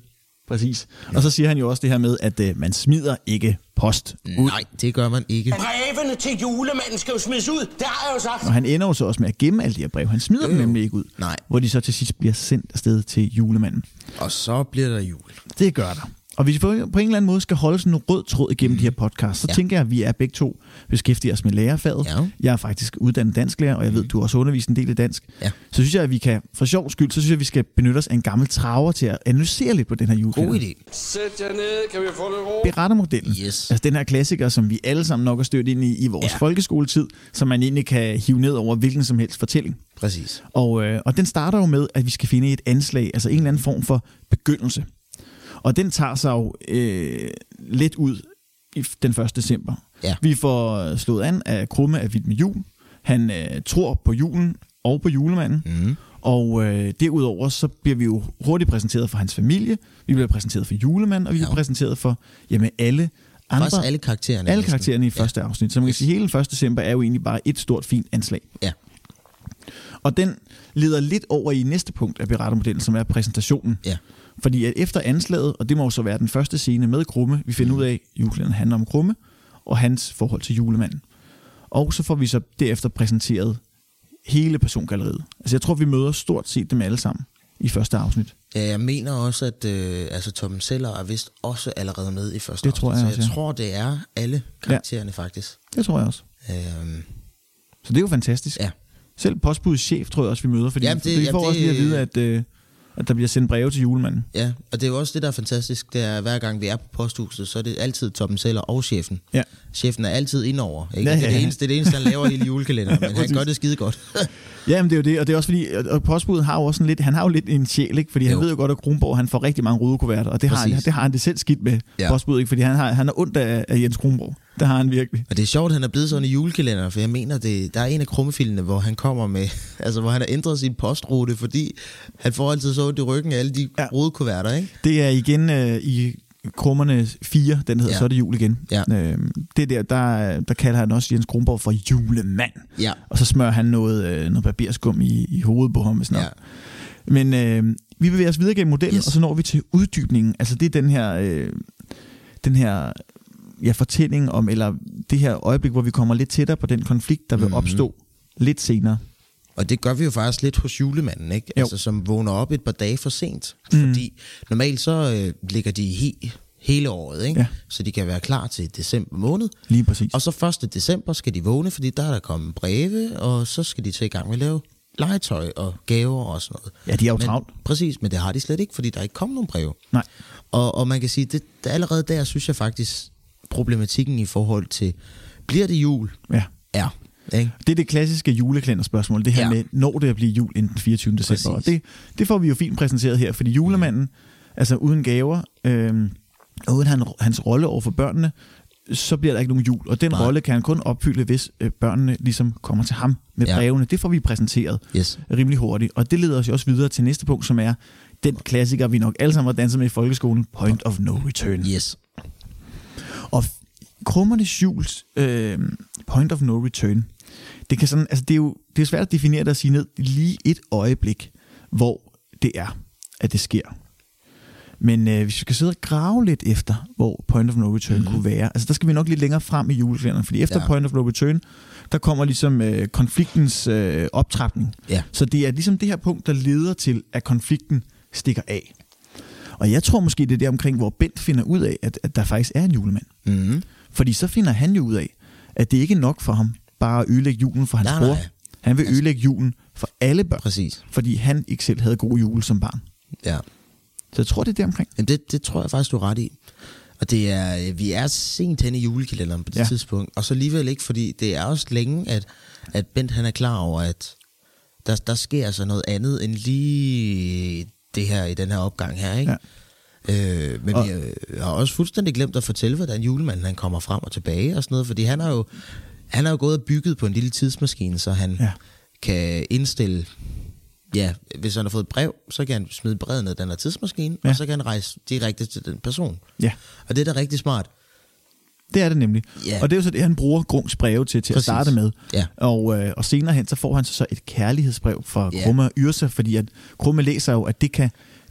Præcis. Ja. Og så siger han jo også det her med, at man smider ikke post ud. Nej, det gør man ikke. Brevene til julemanden skal jo smides ud. Det har jeg jo sagt. Og han ender jo så også med at gemme alle de her brev. Han smider dem nemlig ikke ud. Nej. Hvor de så til sidst bliver sendt afsted til julemanden. Og så bliver der jul. Det gør der. Og hvis vi på en eller anden måde skal holde sådan en rød tråd igennem de her podcasts, så tænker jeg, at vi er begge to beskæftiger os med lærerfaget. Ja. Jeg er faktisk uddannet dansklærer, og jeg ved, du også underviser en del i dansk. Ja. Så synes jeg, at vi kan, for sjov skyld, vi skal benytte os af en gammel traver til at analysere lidt på den her julekalender. God idé. Sæt jer ned, kan vi få lidt ro? Berettermodellen. Yes. Altså den her klassiker, som vi alle sammen nok har stødt ind i vores folkeskoletid, som man egentlig kan hive ned over hvilken som helst fortælling. Præcis. Og den starter jo med, at vi skal finde et anslag, altså en eller anden form for begyndelse. Og den tager sig jo lidt ud i den 1. december. Ja. Vi får slået an, at Krumme er vild med jul. Han tror på julen og på julemanden. Mm. Og derudover så bliver vi jo hurtigt præsenteret for hans familie. Vi bliver præsenteret for julemanden, og vi bliver præsenteret for alle andre. Faktisk alle karaktererne. Alle karaktererne i første afsnit. Så man kan sige, at hele 1. december er jo egentlig bare et stort fint anslag. Ja. Og den leder lidt over i næste punkt af berettermodellen, som er præsentationen. Ja. Fordi at efter anslaget, og det må så være den første scene med Krumme, vi finder ud af, at julekalenderen handler om Krumme og hans forhold til julemanden. Og så får vi så derefter præsenteret hele persongalleriet. Altså jeg tror, vi møder stort set dem alle sammen i første afsnit. Ja, jeg mener også, at Torben Zeller er vist også allerede med i første afsnit. Tror jeg også, så jeg tror, det er alle karaktererne faktisk. Det tror jeg også. Så det er jo fantastisk. Ja. Selv postbudets chef tror jeg også, vi møder, fordi vi får også lige at vide, at at der bliver sendt breve til julemanden. Ja, og det er jo også det, der er fantastisk. Det er, hver gang vi er på posthuset, så er det altid Torben Zeller og chefen. Ja. Chefen er altid indover. Ikke? Ja, ja. Det er det eneste, han laver hele julekalenderen, men han gør det skide godt. Ja, men det er jo det, og det er også fordi, og postbuddet har jo også lidt, han har jo lidt en sjæl, ikke? Fordi han ved jo godt, at Kronborg, han får rigtig mange rudekuverter, og det har han det selv skidt med, postbuddet, ikke? Fordi han er ondt af Jens Kronborg. Det har han virkelig. Og det er sjovt, at han er blevet sådan en julekalender, for jeg mener, der er en af krummefilmene, hvor han kommer med, altså hvor han har ændret sin postrute, fordi han får altid så ondt i ryggen af alle de rudekuverter, ikke? Det er igen i Krummernes 4, den hedder, så er det jul igen. Ja. Det der kalder han også Jens Kronborg for julemand. Ja. Og så smører han noget barberskum i hovedet på ham, hvis nok. Men vi bevæger os videre gennem modellen, og så når vi til uddybningen. Altså det er den her fortælling om, eller det her øjeblik, hvor vi kommer lidt tættere på den konflikt, der vil opstå lidt senere. Og det gør vi jo faktisk lidt hos julemanden, ikke? Jo. Altså, som vågner op et par dage for sent. Fordi normalt så ligger de hele året, ikke? Ja. Så de kan være klar til december måned. Lige præcis. Og så 1. december skal de vågne, fordi der er der kommet breve, og så skal de til i gang med at lave legetøj og gaver og sådan noget. Ja, de er jo travlt. Præcis, men det har de slet ikke, fordi der ikke kom nogen breve. Nej. Og man kan sige, det allerede der, synes jeg faktisk, problematikken i forhold til, bliver det jul? Ja. Ja. Ikke? Det er det klassiske julekalenderspørgsmål, det her med, når det at blive jul inden den 24. december. Og det får vi jo fint præsenteret her, fordi julemanden, altså uden gaver, og uden hans rolle over for børnene, så bliver der ikke nogen jul. Og den rolle kan han kun opfylde, hvis børnene ligesom kommer til ham med brevene. Det får vi præsenteret rimelig hurtigt. Og det leder os jo også videre til næste punkt, som er den klassiker, vi nok alle sammen har danset med i folkeskolen, Point of No Return. Yes. Og Krummernes Juls Point of No Return, det kan sådan, altså det er svært at definere det og sige ned lige et øjeblik, hvor det er, at det sker. Men hvis vi skal sidde og grave lidt efter, hvor Point of No Return kunne være, altså der skal vi nok lidt længere frem i julekalenderen, fordi efter Point of No Return, der kommer ligesom konfliktens optrapning. Ja. Så det er ligesom det her punkt, der leder til, at konflikten stikker af. Og jeg tror måske, det er der omkring, hvor Bent finder ud af, at der faktisk er en julemand. Mm. Fordi så finder han jo ud af, at det ikke er nok for ham bare at ødelægge julen for hans bror. Han vil ødelægge julen for alle børn. Præcis. Fordi han ikke selv havde god jule som barn. Ja. Så jeg tror, det er der omkring. Jamen det tror jeg faktisk, du er ret i. Og det er, vi er sent hen i julekalenderen på det tidspunkt. Og så alligevel ikke, fordi det er også længe, at Bent han er klar over, at der sker altså noget andet end lige det her i den her opgang her, ikke? Ja. Men og vi har også fuldstændig glemt at fortælle, hvordan julemanden han kommer frem og tilbage og sådan noget, fordi han har jo gået og bygget på en lille tidsmaskine, så han kan indstille, hvis han har fået et brev, så kan han smide brevet ned i den her tidsmaskine, og så kan han rejse direkte til den person. Ja. Og det er da rigtig smart. Det er det nemlig. Yeah. Og det er jo så det, han bruger Grungs breve til at starte med. Yeah. Og senere hen, så får han så et kærlighedsbrev fra Krumme og Yrsa, fordi at Krumme læser jo, at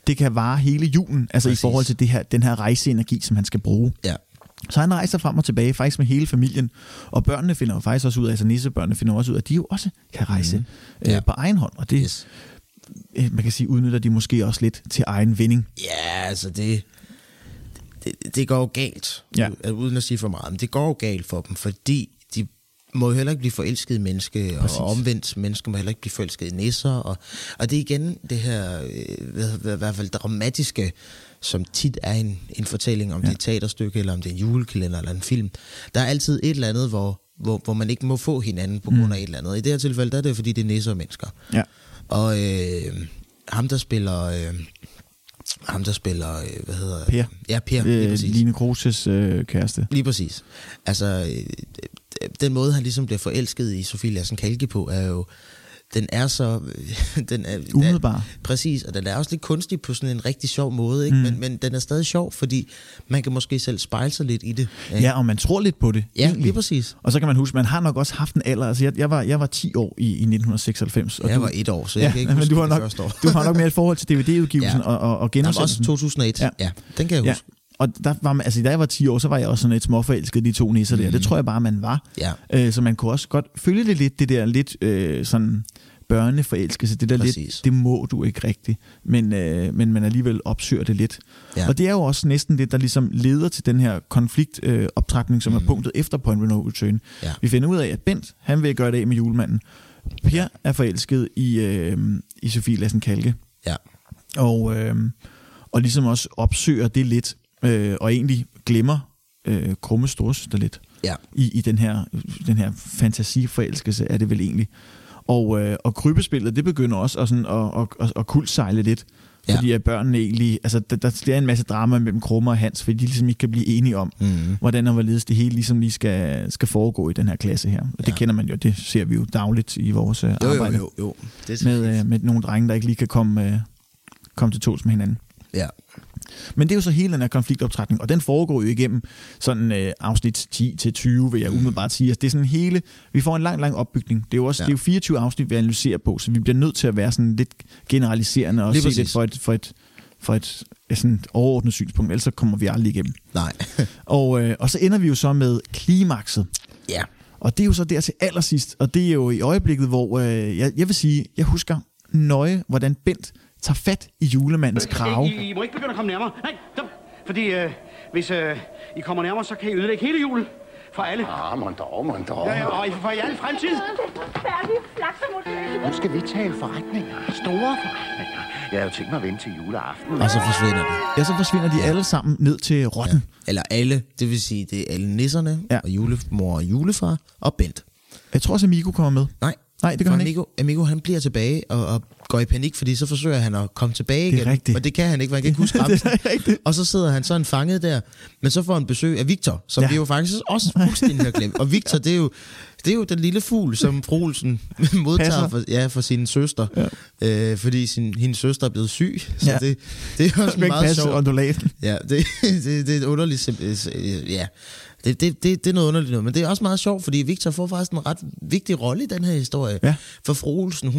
det kan vare hele julen, altså i forhold til det her, den her rejseenergi, som han skal bruge. Yeah. Så han rejser frem og tilbage, faktisk med hele familien. Og børnene finder jo faktisk også ud af, altså nissebørnene finder også ud af, at de jo også kan rejse på egen hånd. Og det, man kan sige, udnytter de måske også lidt til egen vinding. Ja, altså det går jo galt, uden at sige for meget, men det går jo galt for dem, fordi de må jo heller ikke blive forelsket i menneske, og omvendt mennesker må heller ikke blive forelsket i nisser, og det er igen det her, i hvert fald dramatiske, som tit er en fortælling, om det er et teaterstykke, eller om det er en julekalender, eller en film. Der er altid et eller andet, hvor man ikke må få hinanden på grund af et eller andet. I det her tilfælde, der er det fordi, det er nisser og mennesker. Ja. Og ham, der spiller... Per. Ja, Per, lige præcis. Line Kruses kæreste. Lige præcis. Altså, den måde, han ligesom bliver forelsket i Sofie Lassen-Kahlke på, er jo, den er så... umiddelbar. Præcis, og den er også lidt kunstig på sådan en rigtig sjov måde, ikke? Men den er stadig sjov, fordi man kan måske selv spejle sig lidt i det. Ikke? Ja, og man tror lidt på det. Ja, egentlig. Lige præcis. Og så kan man huske, man har nok også haft en alder. Altså, jeg var 10 år i 1996. Og jeg var 1 år, så jeg kan ikke huske det første år. Du har nok mere et forhold til DVD-udgivelsen og genudsendelsen. Også 2001. Ja, den kan jeg huske. Og der var man, altså da jeg var 10 år, så var jeg også sådan et småforelsket, de to nisser der. Det tror jeg bare, man var. Ja. Så man kunne også godt følge det lidt, det der lidt sådan børneforelskelse. Det der lidt, det må du ikke rigtigt. Men man alligevel opsøger det lidt. Ja. Og det er jo også næsten det, der ligesom leder til den her konfliktoptrækning, som er punktet efter Point of No Return. Ja. Vi finder ud af, at Bent, han vil gøre det af med julemanden. Per er forelsket i Sofie Lassen-Kahlke. Ja. og ligesom også opsøger det lidt, og egentlig glemmer Krummes storesøster lidt, ja, i den her fantasiforelskelse er det vel egentlig. Og krybespillet, det begynder også at sådan at kuldsejle lidt, fordi at børnene egentlig, altså der er en masse drama mellem Krumme og Hans, fordi de ligesom ikke kan blive enige om, hvordan og hvorledes det hele ligesom lige skal foregå i den her klasse her. Og det kender man jo, det ser vi jo dagligt i vores arbejde. Jo. Det med nogle drenge, der ikke lige kan komme til tåls med hinanden. Ja. Men det er jo så hele den her konfliktoptrækning, og den foregår jo igennem sådan afsnit 10-20, vil jeg umiddelbart sige. Altså, det er sådan hele, vi får en lang, lang opbygning. Det er jo også det er jo 24 afsnit, vi analyserer på, så vi bliver nødt til at være sådan lidt generaliserende og se lidt for et sådan et overordnet synspunkt, ellers så kommer vi aldrig igennem. Nej. og så ender vi jo så med klimakset. Ja. Og det er jo så der til allersidst, og det er jo i øjeblikket, hvor jeg vil sige, jeg husker nøje, hvordan Bent tager fat i julemandens krave. I må ikke begynde at komme nærmere. Nej, fordi hvis I kommer nærmere, så kan I ødelægge hele julen for alle. Ah, mon dog. Ja, og for i alle fremtid. Nu skal vi tale forretninger. Store forretninger. Jeg har jo tænkt mig at vente til juleaften. Og så forsvinder de. Ja, så forsvinder de alle sammen ned til rotten. Ja. Eller alle, det vil sige, det er alle nisserne, og julemor og julefar og Bent. Jeg tror også, at Mikko kommer med. Nej, det gør han ikke. Amigo, han bliver tilbage og går i panik, fordi så forsøger han at komme tilbage igen. Rigtigt. Og det kan han ikke, man kan ikke huske ramsen. Og så sidder han sådan fanget der. Men så får han besøg af Victor, som vi jo faktisk også fuldstændig har glemt. Og Victor, det er jo den lille fugl, som Olsen modtager for sin søster. Ja. Fordi hendes søster er blevet syg. Så det er også meget sjovt. Ja, det er et underligt... Det er noget underligt noget, men det er også meget sjovt, fordi Victor får faktisk en ret vigtig rolle i den her historie. Ja. For fru Olsen,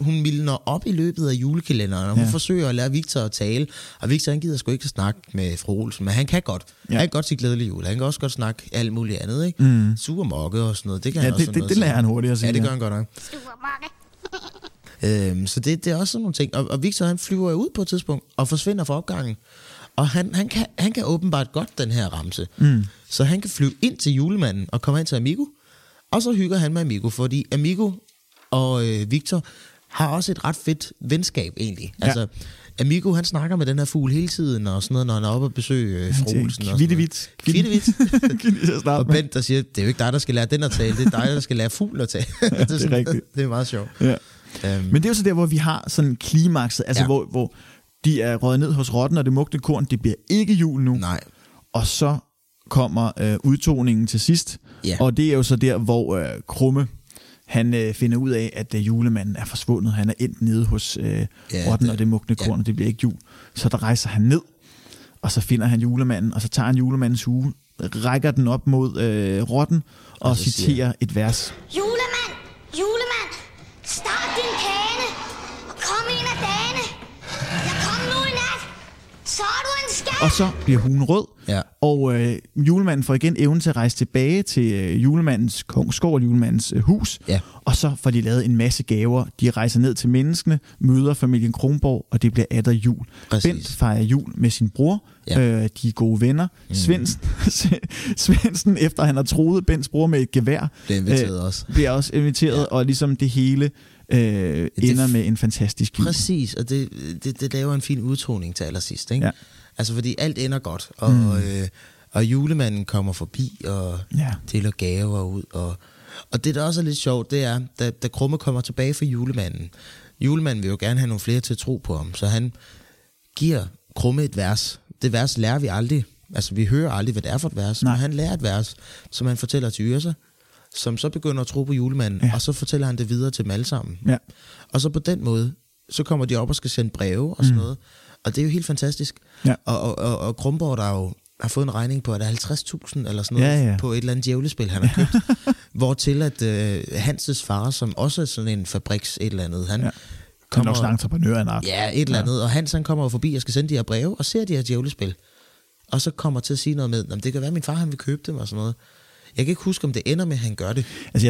hun mildner op i løbet af julekalenderen, og hun forsøger at lære Victor at tale. Og Victor, han gider sgu ikke at snakke med fru Olsen, men han kan godt. Ja. Han kan godt sige glædelig jul, han kan også godt snakke alt muligt andet, ikke? Mm. Supermokke og sådan noget, det kan han også sådan noget. Det lærer han hurtigt at sige. Ja, det gør han godt nok. Supermokke. Så det er også sådan nogle ting. Og Victor, han flyver ud på et tidspunkt og forsvinder fra opgangen. Og han kan åbenbart godt den her ramse. Mm. Så han kan flyve ind til julemanden og komme ind til Amigo. Og så hygger han med Amigo, fordi Amigo og Victor har også et ret fedt venskab egentlig. Ja. Altså, Amigo, han snakker med den her fugl hele tiden og sådan noget, når han er oppe og besøger fru Olsen. Kvittevidt. Og Bent, der siger, det er jo ikke dig, der skal lære den at tale, det er dig, der skal lære fuglen at tale. Ja, det er rigtigt. Det er meget sjovt. Ja. Men det er jo så der, hvor vi har sådan klimakset, altså hvor de er røget ned hos rotten, og det mugte korn, det bliver ikke jul nu. Nej. Og så kommer udtoningen til sidst, og det er jo så der, hvor Krumme, han finder ud af, at julemanden er forsvundet. Han er endt nede hos rotten, og det mugte korn, og det bliver ikke jul. Så der rejser han ned, og så finder han julemanden, og så tager han julemandens hue, rækker den op mod rotten, og citerer et vers. Julemand, start din kane, og kom ind ad dagene. Og så bliver hunden rød, og julemanden får igen evnen til at rejse tilbage til julemandens kongsgård og julemandens hus, og så får de lavet en masse gaver. De rejser ned til menneskene, møder familien Kronborg, og det bliver atter jul. Præcis. Bent fejrer jul med sin bror, de er gode venner. Svendsen, efter han har troet Bents bror med et gevær, bliver også inviteret, og ligesom det hele... ender med en fantastisk jul. Præcis, og det laver en fin udtoning til allersidst, ikke? Ja. Altså, fordi alt ender godt, og, og julemanden kommer forbi, og deler gaver ud, og det, der også er lidt sjovt, det er, da Krumme kommer tilbage fra julemanden. Julemanden vil jo gerne have nogle flere til at tro på ham, så han giver Krumme et vers. Det vers lærer vi aldrig. Altså, vi hører aldrig, hvad det er for et vers, men han lærer et vers, som han fortæller til Yrsa, som så begynder at tro på julemanden, og så fortæller han det videre til dem alle sammen. Ja. Og så på den måde, så kommer de op og skal sende breve og sådan noget. Og det er jo helt fantastisk. Ja. Og Kronborg, der jo har fået en regning på, at der er 50.000 eller sådan noget, på et eller andet djævlespil, han har købt. Hvortil at Hanses far, som også er sådan en fabriks et eller andet, han kommer... Han er også en entreprenør. Ja, et eller andet. Og Hans, han kommer forbi og skal sende de her breve, og ser de her djævlespil. Og så kommer til at sige noget med, det kan være, min far han vil købe dem og sådan noget. Jeg kan ikke huske, om det ender med, at han gør det. Altså,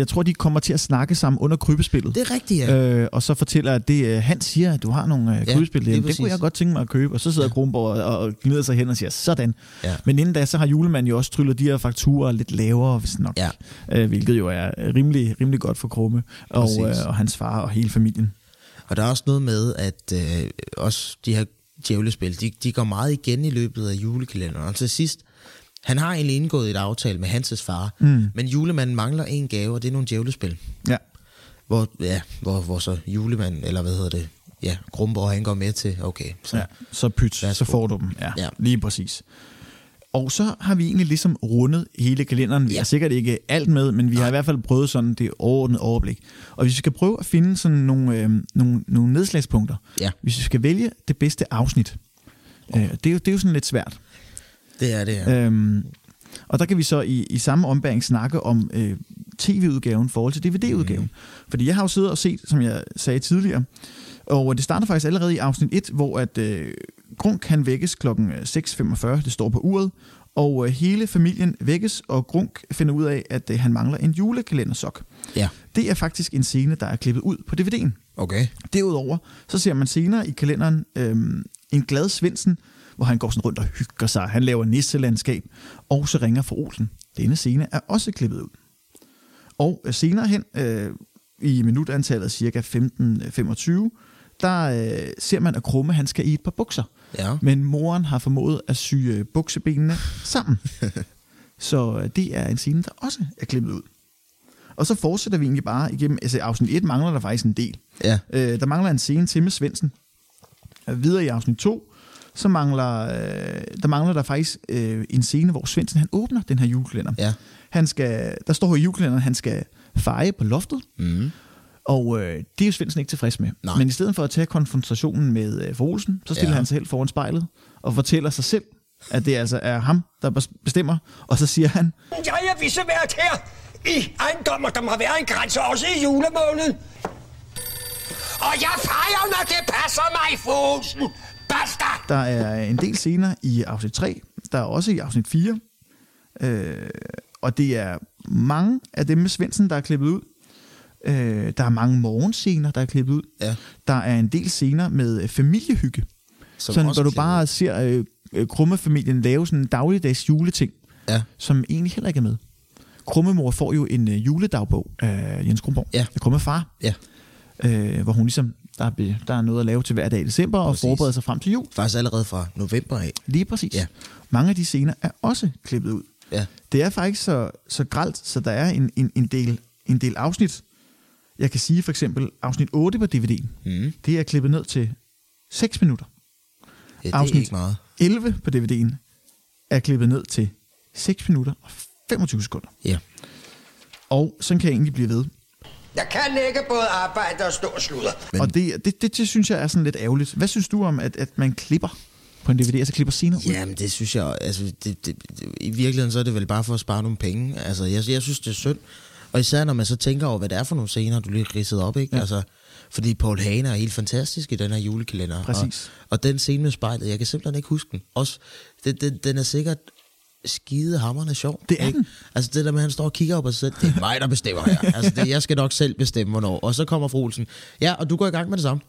jeg tror, de kommer til at snakke sammen under krybespillet. Det er rigtigt, og så fortæller, at det, han siger, at du har nogle krybespil. Det kunne jeg godt tænke mig at købe. Og så sidder Kronborg og gnider sig hen og siger, sådan. Ja. Men inden da, så har julemanden jo også tryllet de her fakturer lidt lavere, hvis nok. Ja. Hvilket jo er rimelig godt for Krumme og hans far og hele familien. Og der er også noget med, at også de her djævlespil, de går meget igen i løbet af julekalenderen. Og til sidst, han har egentlig indgået et aftale med Hanses far, men julemanden mangler en gave, og det er nogle djævlespil. Ja. Hvor så julemanden, eller hvad hedder det, ja, Kronborg, han går med til, okay. Så, ja, så pyt, så får du dem. Ja, ja, lige præcis. Og så har vi egentlig ligesom rundet hele kalenderen. Vi har sikkert ikke alt med, men vi har i hvert fald prøvet sådan det overordnede overblik. Og hvis vi skal prøve at finde sådan nogle nedslagspunkter, hvis vi skal vælge det bedste afsnit, det er jo sådan lidt svært. Det er det, ja. Og der kan vi så i samme ombæring snakke om tv-udgaven i forhold til DVD-udgaven. Fordi jeg har jo siddet og set, som jeg sagde tidligere, og det starter faktisk allerede i afsnit 1, hvor at Grunk kan vækkes kl. 6.45, det står på uret, og hele familien vækkes, og Grunk finder ud af, at han mangler en julekalendersok. Ja. Det er faktisk en scene, der er klippet ud på DVD'en. Okay. Derudover, så ser man senere i kalenderen en glad Svendsen, hvor han går sådan rundt og hygger sig, han laver nisselandskab, og så ringer for Olsen. Denne scene er også klippet ud. Og senere hen, i minutantallet cirka 15-25, der ser man, at Krumme, han skal i et par bukser. Ja. Men moren har formået at sy buksebenene sammen. Så det er en scene, der også er klippet ud. Og så fortsætter vi egentlig bare igennem. Altså afsnit 1 mangler der faktisk en del. Ja. Der mangler en scene til med Svendsen. Videre i afsnit 2, så mangler der faktisk en scene, hvor Svendsen, han åbner den her julekalender. Ja. Der står i julekalenderen, han skal feje på loftet. Mm. Og det er jo Svendsen ikke tilfreds med. Nej. Men i stedet for at tage konfrontationen med Olsen, så stiller han sig helt foran spejlet og fortæller sig selv, at det altså er ham, der bestemmer. Og så siger han: Jeg er vicevært her i ejendom, og der må være en grænse også i julemåneden. Og jeg fejrer, når det passer mig, for Olsen. Basta! Der er en del scener i afsnit 3, der er også i afsnit 4. Og det er mange af dem med Svendsen, der er klippet ud. Der er mange morgenscener, der er klippet ud. Ja. Der er en del scener med familiehygge. Sådan, hvor du bare ser Krummefamilien lave sådan en dagligdags juleting, som egentlig heller ikke er med. Krummemor får jo en juledagbog af Jens Kronborg, af Krummefar, hvor hun ligesom, der er noget at lave til hver dag i december, præcis, og forbereder sig frem til jul. Faktisk allerede fra november af. Lige præcis. Ja. Mange af de scener er også klippet ud. Ja. Det er faktisk så grelt, så der er en del afsnit. Jeg kan sige for eksempel, afsnit 8 på DVD'en, det er klippet ned til 6 minutter. Ja, afsnit 11 på DVD'en er klippet ned til 6 minutter og 25 sekunder. Ja. Og sådan kan jeg egentlig blive ved. Jeg kan ikke både arbejde og stå og sludder. Og det synes jeg er sådan lidt ærgerligt. Hvad synes du om, at man klipper på en DVD, altså klipper senere ud? Jamen, det synes jeg, altså, i virkeligheden så er det vel bare for at spare nogle penge. Altså, jeg synes, det er synd. Og især når man så tænker over, hvad det er for nogle scener, du lige ridsede op, ikke? Ja. Altså, fordi Paul Hagen er helt fantastisk i den her julekalender. Præcis. Og den scene med spejlet, jeg kan simpelthen ikke huske den. Også, den er sikkert skidehammerende sjov. Det er ikke? Altså det der med, at han står og kigger op og siger, det er mig, der bestemmer her. Altså jeg skal nok selv bestemme, hvornår. Og så kommer fru Olsen. Ja, og du går i gang med det samme.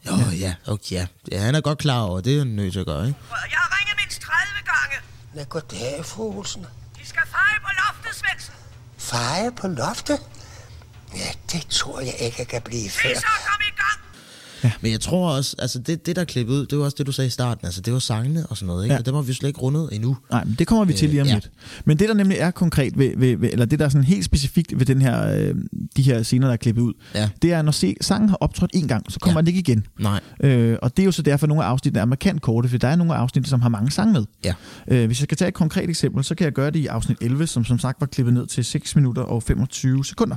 Ja, han er godt klar over, det er han nødt til at gøre, ikke? Jeg har ringet mindst 30 gange. Hvad går det af, fru Olsen? De skal feje på loftet, Svendsen. Feje på loftet? Ja, det tror jeg ikke, jeg kan blive før. Det er så kom i gang! Ja. Men jeg tror også, altså det der klippede ud, det var også det, du sagde i starten, altså det var sangene og sådan noget, ikke? Ja. Og dem har vi slet ikke rundet endnu. Nej, men det kommer vi til lige om lidt. Men det, der nemlig er konkret, eller det, der er sådan helt specifikt ved den her, de her scener, der er klippet ud, det er, når sangen har optrådt en gang, så kommer den ikke igen. Nej. Og det er jo så derfor, nogle af afsnittene er markant korte, for der er nogle af afsnittene, som har mange sange med. Ja. Hvis jeg skal tage et konkret eksempel, så kan jeg gøre det i afsnit 11, som sagt var klippet ned til 6 minutter og 25 sekunder.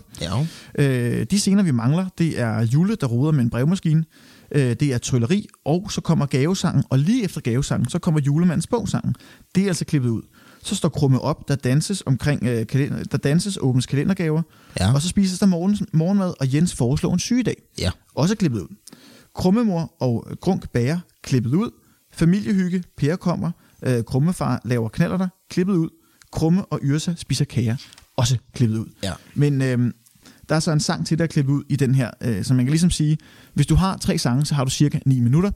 Ja. De scener, vi mangler, det er Jule, der roder med en brevmaskine. Det er trylleri, og så kommer gavesangen, og lige efter gavesangen, så kommer julemandens bogsangen. Det er altså klippet ud. Så står Krumme op, der danses, åbnes kalendergaver, og så spises der morgenmad, og Jens foreslår en sygedag. Ja. Også klippet ud. Krummemor og Grunk bærer, klippet ud. Familiehygge, Per kommer, Krummefar laver knallerter, klippet ud. Krumme og Yrsa spiser kager, også klippet ud. Ja. Men der er så en sang til, der er klippet ud i den her, så man kan ligesom sige, hvis du har 3 sange, så har du cirka 9 minutter,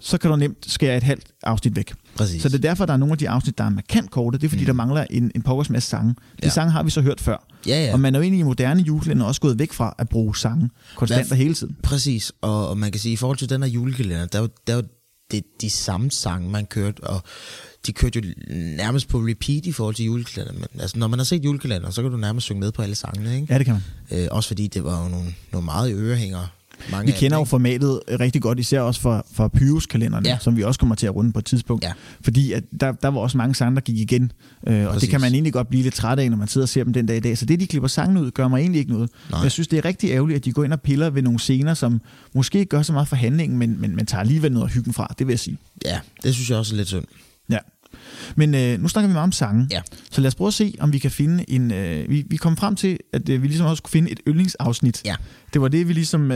så kan du nemt skære et halvt afsnit væk. Præcis. Så det er derfor, der er nogle af de afsnit, der er markant korte, det er fordi, der mangler en pokkers masse sange. De sange har vi så hørt før, Ja, ja. Og man er jo egentlig i moderne julekalender også gået væk fra at bruge sange konstant og hele tiden. Præcis, og man kan sige, i forhold til den her julekalender, der er jo de samme sange, man kørte, og de kørte jo nærmest på repeat i forhold til julekalenderen. Men, altså, når man har set julekalenderen, så kan du nærmest synge med på alle sangene, ikke? Ja, det kan man. Også fordi det var jo nogle meget ørehængere. Mange vi kender jo formatet rigtig godt, især også fra Pyrus-kalenderne, ja, som vi også kommer til at runde på et tidspunkt. Ja. Fordi at der var også mange sange, der gik igen. Og det kan man egentlig godt blive lidt træt af, når man sidder og ser dem den dag i dag. Så det, de klipper sangene ud, gør mig egentlig ikke noget. Nej. Jeg synes, det er rigtig ærgerligt, at de går ind og piller ved nogle scener, som måske ikke gør så meget for handlingen, men man tager alligevel noget af hyggen fra, det vil jeg sige. Ja, det synes jeg også er lidt synd. Ja. Men nu snakker vi meget om sange, ja, så lad os prøve at se, om vi kan finde en... Vi kom frem til, at vi ligesom også kunne finde et yndlingsafsnit. Ja. Det var det, vi ligesom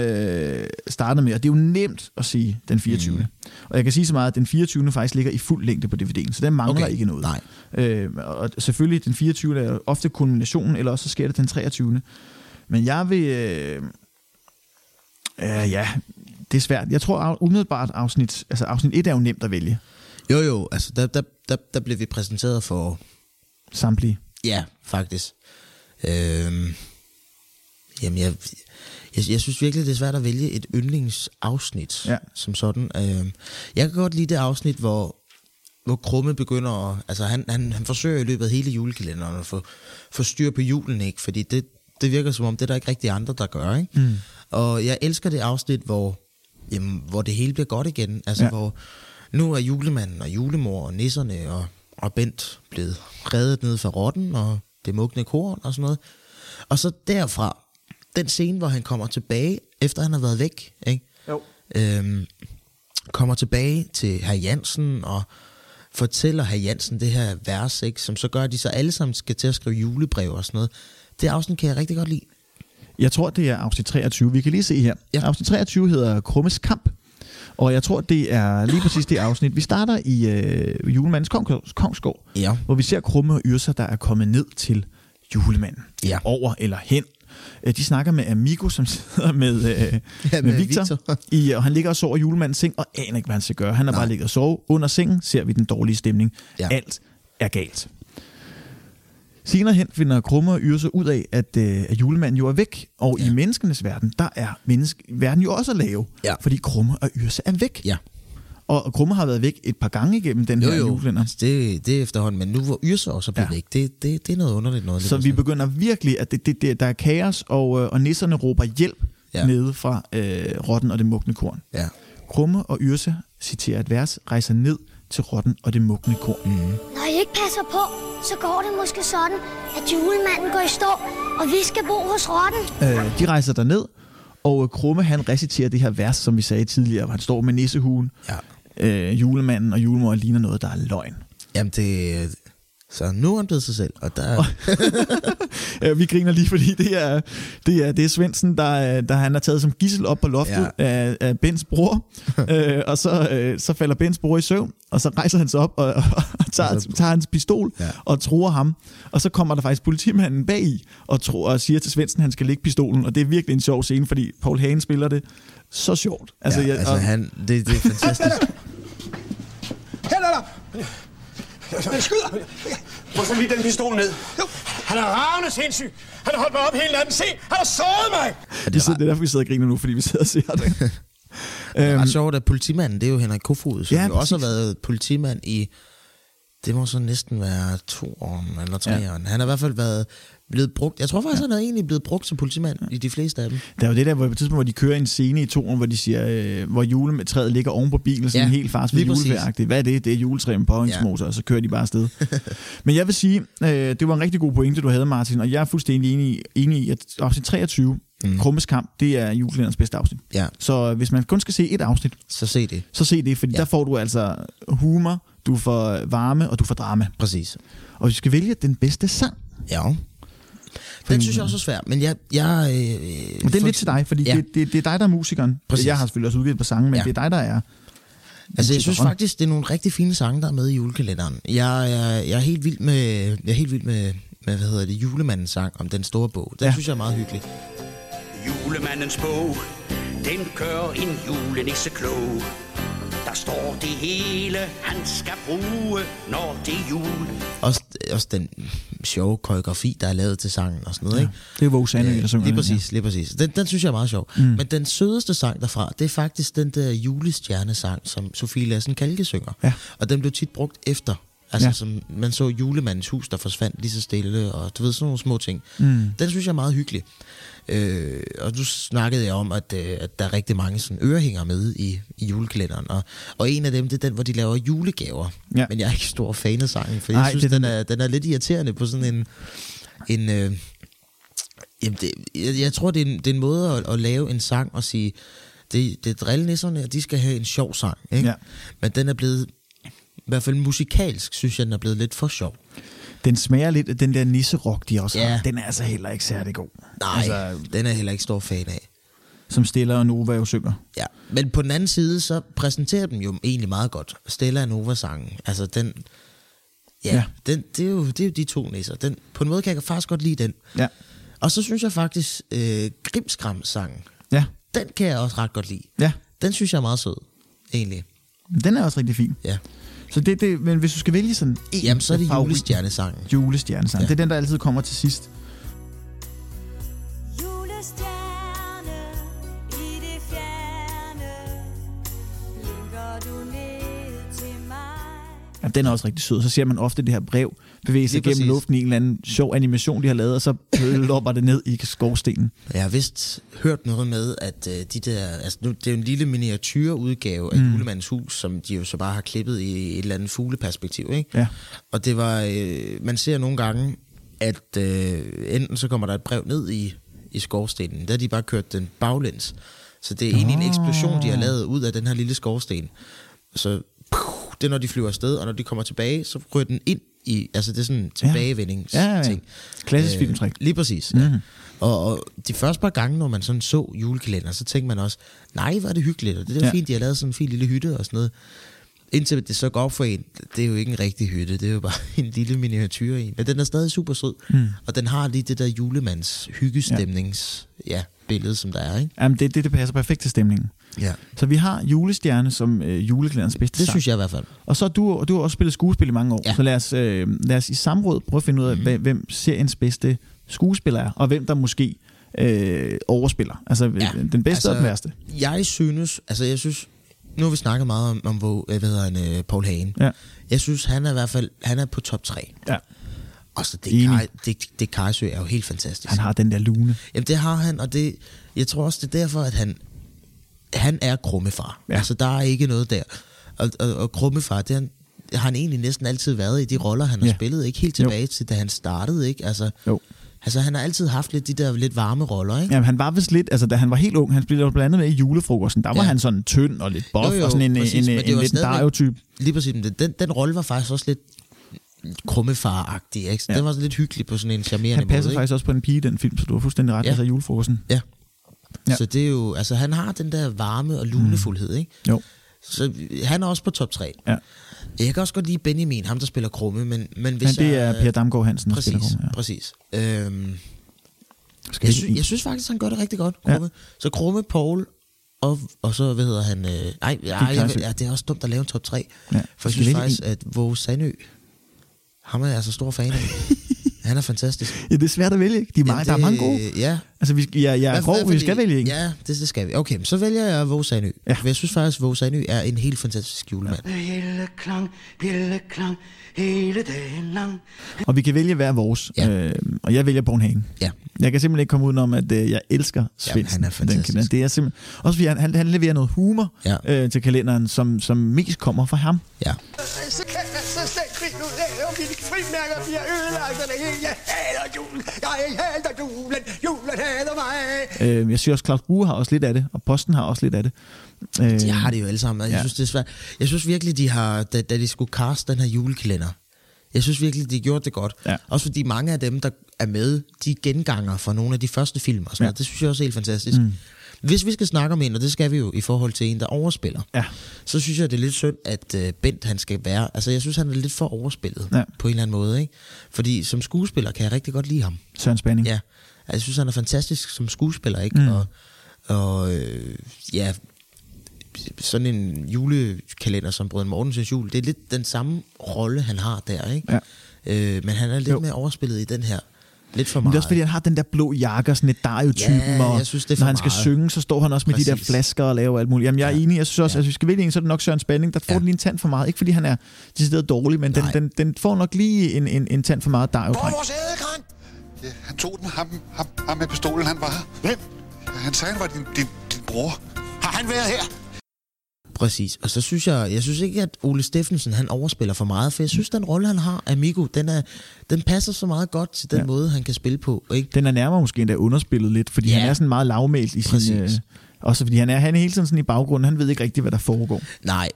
startede med, og det er jo nemt at sige den 24. Og jeg kan sige så meget, at den 24. faktisk ligger i fuld længde på DVD'en, så den mangler ikke noget. Nej. Og selvfølgelig, den 24. er ofte kulminationen, eller også så sker det den 23. Men jeg vil... det er svært. Jeg tror umiddelbart afsnit 1 er jo nemt at vælge. Jo, altså der blev vi præsenteret for... Samtlige? Ja, faktisk. Jamen, jeg synes virkelig, det er svært at vælge et yndlingsafsnit, ja, som sådan. Jeg kan godt lide det afsnit, hvor Krumme begynder at... Altså, han forsøger i løbet af hele julekalenderen at få styr på julen, ikke? Fordi det virker som om, det er der ikke rigtig andre, der gør, ikke? Mm. Og jeg elsker det afsnit, hvor det hele bliver godt igen. Altså, ja, hvor... Nu er julemanden og julemor og nisserne og Bent blevet reddet ned fra rotten og det mugne korn og sådan noget. Og så derfra, den scene, hvor han kommer tilbage, efter han har været væk, ikke? Jo. Kommer tilbage til herr Jansen og fortæller herr Jansen det her vers, ikke? Som så gør, at de så alle sammen skal til at skrive julebrev og sådan noget. Det afsnit kan jeg rigtig godt lide. Jeg tror, det er afsnit 23. Vi kan lige se her. Ja. Afsnit 23 hedder Krummes Kamp. Og jeg tror, det er lige præcis det afsnit. Vi starter i julemandens kongsgård, ja, hvor vi ser Krumme og Yrsa, der er kommet ned til julemanden. Ja. Over eller hen. De snakker med Amigo, som sidder med Victor. Og han ligger og sover i julemandens seng, og aner ikke, hvad han skal gøre. Han har bare ligget og sovet. Under sengen ser vi den dårlige stemning. Ja. Alt er galt. Senere hen finder Krumme og Yrsa ud af, at julemanden jo er væk. Og i menneskenes verden, der er verden jo også at lave. Ja. Fordi Krumme og Yrsa er væk. Ja. Og Krumme har været væk et par gange igennem den her julekalender. Altså det er efterhånden. Men nu hvor Yrsa også er blevet væk, det er noget underligt noget. Så vi begynder virkelig, at der er kaos, og nisserne råber hjælp nede fra rotten og det mugne korn. Ja. Krumme og Yrsa, citerer et vers, rejser ned til rotten og det mugne korn. Når I ikke passer på, så går det måske sådan, at julemanden går i stå, og vi skal bo hos rotten. De rejser derned, og Krumme han reciterer det her vers, som vi sagde tidligere, hvor han står med nissehuen. Ja. Julemanden og julemor ligner noget, der er løgn. Jamen det... Så nu er han blevet sig selv, og der... Vi griner lige, fordi det er Svendsen, der han er taget som gissel op på loftet af Bens bror. Og så falder Bens bror i søvn, og så rejser han sig op og tager hans pistol og truer ham. Og så kommer der faktisk politimanden bag i og siger til Svendsen, at han skal lægge pistolen. Og det er virkelig en sjov scene, fordi Paul Hagen spiller det så sjovt. Altså, det er fantastisk. Hænder dig! Han skyder! Hvorfor lige den pistol ned? Han er ravende sindssyg! Han har holdt mig op hele natten! Se! Han har såret mig! Ja, det er derfor, vi sidder og griner nu, fordi vi sidder og ser det. Det er ret sjovt, at politimanden, det er jo Henrik Kofod, som jo også har været politimand i... Det må så næsten være 2 år eller 3 år. Han har i hvert fald blevet brugt. Jeg tror faktisk, han er egentlig blevet brugt som politimand i de fleste af dem. Der er jo det der, hvor på tidspunkt, hvor de kører en scene i 2'eren, hvor de siger, hvor juletræet ligger oven på bilen, sådan helt fars ved juleværagtigt. Hvad er det? Det er juletræet med påhængsmotor, og så kører de bare afsted. Men jeg vil sige, det var en rigtig god pointe, du havde, Martin, og jeg er fuldstændig enig i, at afsnit 23, Krummes Kamp, det er julekalenderens bedste afsnit. Ja. Så hvis man kun skal se et afsnit, så se det. Så se det, fordi der får du altså humor, du får varme, og du får drama. Præcis. Og vi skal vælge den bedste sang. Ja. Den synes jeg også er svær, men men det er lidt til dig, fordi det er dig, der er musikeren. Præcis. Jeg har selvfølgelig også udgivet på sange, men det er dig, der er... Altså, jeg synes faktisk, det er nogle rigtig fine sange, der er med i julekalenderen. Jeg er helt vild med... hvad hedder det? Julemandens sang om den store bog. Den synes jeg er meget hyggelig. Julemandens bog, den gør en julenisse klog. Der står det hele, han skal bruge, når det er jul. Også den sjove koreografi, der er lavet til sangen og sådan noget, ja, ikke? Det er Våge Sandø, der synger. Lige præcis. Den synes jeg er meget sjov. Mm. Men den sødeste sang derfra, det er faktisk den der julestjernesang, som Sofie Lassen-Kahlke synger. Ja. Og den blev tit brugt efter. Altså, ja, som man så Julemandens hus, der forsvandt lige så stille, og du ved, sådan nogle små ting. Mm. Den synes jeg er meget hyggelig. Og nu snakkede jeg om, at der er rigtig mange sådan ørehænger med i julekalenderen. Og en af dem, det er den, hvor de laver julegaver. Ja. Men jeg er ikke stor fan af sangen, for jeg synes, den er lidt irriterende på sådan en jamen jeg tror, det er en måde at lave en sang og sige, det er drillnisserne, og de skal have en sjov sang, ikke? Ja. Men den er blevet... I hvert fald musikalsk, synes jeg, den er blevet lidt for sjov. Den smager lidt, den der nisserok, de også har. Den er altså heller ikke særlig god. Nej, altså, den er heller ikke stor fan af. Som Stella og Nova jo synger. Ja, men på den anden side, så præsenterer dem jo egentlig meget godt. Stella og Nova-sangen, altså den... Ja. Den, det er jo de to nisser. Den, på en måde kan jeg faktisk godt lide den. Ja. Og så synes jeg faktisk, Grimskrams-sangen, ja, den kan jeg også ret godt lide. Ja. Den synes jeg er meget sød, egentlig. Den er også rigtig fin. Ja. Så det, men hvis du skal vælge sådan en... Jamen, så er det julestjernesangen. Julestjernesangen. Ja. Det er den, der altid kommer til sidst. Julestjerne i det fjerne, blinker du ned til mig. Ja, den er også rigtig sød. Så ser man ofte det her brev bevæge sig gennem luften i en eller anden sjov animation, de har lavet, og så lopper det ned i skorstenen. Jeg har vist hørt noget med, at de der... Altså, nu, det er jo en lille miniatyreudgave af Julemandens Hus, som de jo så bare har klippet i et eller andet fugleperspektiv, ikke? Ja. Og det var... man ser nogle gange, at enten så kommer der et brev ned i skorstenen. Der har de bare kørt den baglæns. Så det er egentlig en eksplosion, de har lavet ud af den her lille skorsten. Så... Det er, når de flyver afsted, og når de kommer tilbage, så ryger den ind i... Altså, det er sådan en tilbagevendingsting. Ja. Klassisk filmtræk. Lige præcis, ja. Mm-hmm. Og de første par gange, når man sådan så julekalender, så tænkte man også, nej, hvor er det hyggeligt, og det er fint, de har lavet sådan en fin lille hytte og sådan noget. Indtil det så går op for en, det er jo ikke en rigtig hytte, det er jo bare en lille miniatyre i. Men den er stadig super sød, og den har lige det der julemands hyggestemnings billede, som der er, ikke? Jamen, det passer perfekt til stemningen. Ja. Så vi har julestjerne som juleklæderens bedste sang. Det synes jeg i hvert fald. Og så du har også spillet skuespil i mange år, så lad os i samråd prøve at finde ud af, hvem seriens bedste skuespiller er, og hvem der måske overspiller. Altså den bedste og den værste. Jeg synes, nu har vi snakket meget om Paul Hagen. Ja. Jeg synes, han er i hvert fald, han er på top 3. Ja. Og så det Kajsø er jo helt fantastisk. Han har den der lune. Jamen det har han, og det, jeg tror også, det er derfor, at han er Krummefar. Ja. Altså, der er ikke noget der. Og Krummefar, det har han egentlig næsten altid været i de roller, han har spillet. Ikke helt tilbage til, da han startede, ikke? Altså, altså, han har altid haft lidt de der lidt varme roller, ikke? Jamen, han var vist lidt... Altså, da han var helt ung, han spillede blandt andet med i julefrokosten. Der var han sådan tynd og lidt buff, og sådan en lidt Dario-type. Lige præcis. Den rolle var faktisk også lidt Krummefar-agtig, ikke? Den var lidt hyggelig på sådan en charmerende måde. Han passede faktisk også på en pige, den film, så du var fuldstændig ret, altså julefrokosten. Ja. Ja. Så det er jo, altså han har den der varme og lunefuldhed, ikke? Jo. Så han er også på top 3. Ja. Jeg kan også godt lide Benjamin, ham der spiller Krumme, men hvis det er Per Damgaard Hansen, der spiller Krumme. Præcis. Jeg synes faktisk, han gør det rigtig godt, Krumme. Ja. Så Krumme, Paul og så, hvad hedder han? Det er også dumt at lave en top 3. Ja. For jeg synes faktisk, at Våge Sandø, ham er jeg altså stor fan af. Han er fantastisk. Ja, det er svært at vælge, ikke? Der er mange gode. Ja. Altså, jeg er grov, vi skal vælge, ikke? Ja, det skal vi. Okay, så vælger jeg Våge Sandø. Ja. For jeg synes faktisk, Våge Sandø er en helt fantastisk julemand. Bjelleklang, hele dagen lang. Og vi kan vælge hver vores. Ja. Og jeg vælger Paul Hagen. Ja. Jeg kan simpelthen ikke komme udenom, at jeg elsker Svendsen. Ja, han er fantastisk. Det er simpelthen... Også fordi han leverer noget humor til kalenderen, som mest kommer fra ham. Ja. Så kan jeg så slet grine ud af, og mine frimærker bliver ødelagt, og jeg hader julen, julen hader mig. Jeg synes også, Claus Bue har også lidt af det, og Posten har også lidt af det. De har det jo alle sammen. Jeg synes, det er svært. Jeg synes virkelig, de har, da de skulle kaste den her julekalender, jeg synes virkelig, de gjorde det godt. Ja. Også fordi mange af dem, der er med, de genganger fra nogle af de første film og sådan noget. Det synes jeg også er helt fantastisk. Mm. Hvis vi skal snakke om en, og det skal vi jo i forhold til en, der overspiller, så synes jeg, det er lidt synd, at Bent han skal være... Altså, jeg synes, han er lidt for overspillet på en eller anden måde, ikke? Fordi som skuespiller kan jeg rigtig godt lide ham. Søren Spanning. Ja. Jeg synes, han er fantastisk som skuespiller, ikke? Og sådan en julekalender som Brødrene Mortensens Jul, det er lidt den samme rolle, han har der, ikke? Ja. Men han er lidt mere overspillet i den her. Lidt for meget. Men det er også fordi, han har den der blå jakke og sådan et Dario-typen, ja, og synes, når han skal synge, så står han også med præcis de der flasker og laver alt muligt. Jamen, jeg er enig. Jeg synes også, at hvis vi skal vælge en, så er det nok Søren Spanning, der får den lige en tand for meget. Ikke fordi han er decideret dårlig, men den får nok lige en tand for meget Dario-dreng. Hvor er vores ædekran? Ja, han tog den, ham med pistolen, han var her. Hvem? Ja, han sagde, han var din bror. Har han været her? Præcis. Og så synes jeg synes ikke, at Ole Steffensen, han overspiller for meget, for jeg synes, den rolle, han har, Amigo, den passer så meget godt til den måde, han kan spille på. Ikke? Den er nærmere måske endda underspillet lidt, fordi han er sådan meget lavmælt i sin... Også fordi han er hele tiden sådan i baggrunden, han ved ikke rigtigt, hvad der foregår. Nej,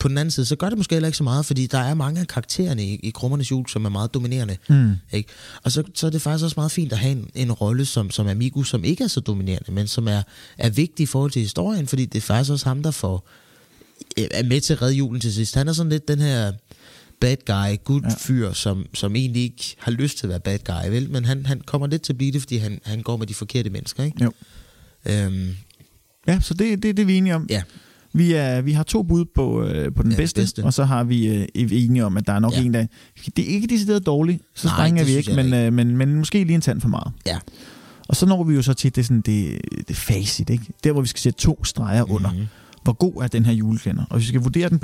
på den anden side, så gør det måske heller ikke så meget, fordi der er mange af karaktererne i Krummernes Jul, som er meget dominerende. Mm. Ikke? Og så er det faktisk også meget fint at have en rolle som Amigo, som ikke er så dominerende, men som er vigtig i forhold til historien, fordi det er faktisk også ham, der er med til at redde julen til sidst. Han er sådan lidt den her bad guy, fyr, som egentlig ikke har lyst til at være bad guy, vel? Men han kommer lidt til at blive det, fordi han går med de forkerte mennesker, ikke? Jo. Ja, så det er vi enige om. Ja. Vi har 2 bud på den bedste, og så har vi enige om, at der er nok en, der... Det er ikke decideret dårligt, så springer vi ikke, men måske lige en tand for meget. Ja. Og så når vi jo så til det facit, ikke? Der, hvor vi skal sætte 2 streger under. Hvor god er den her julekalender? Og vi skal vurdere den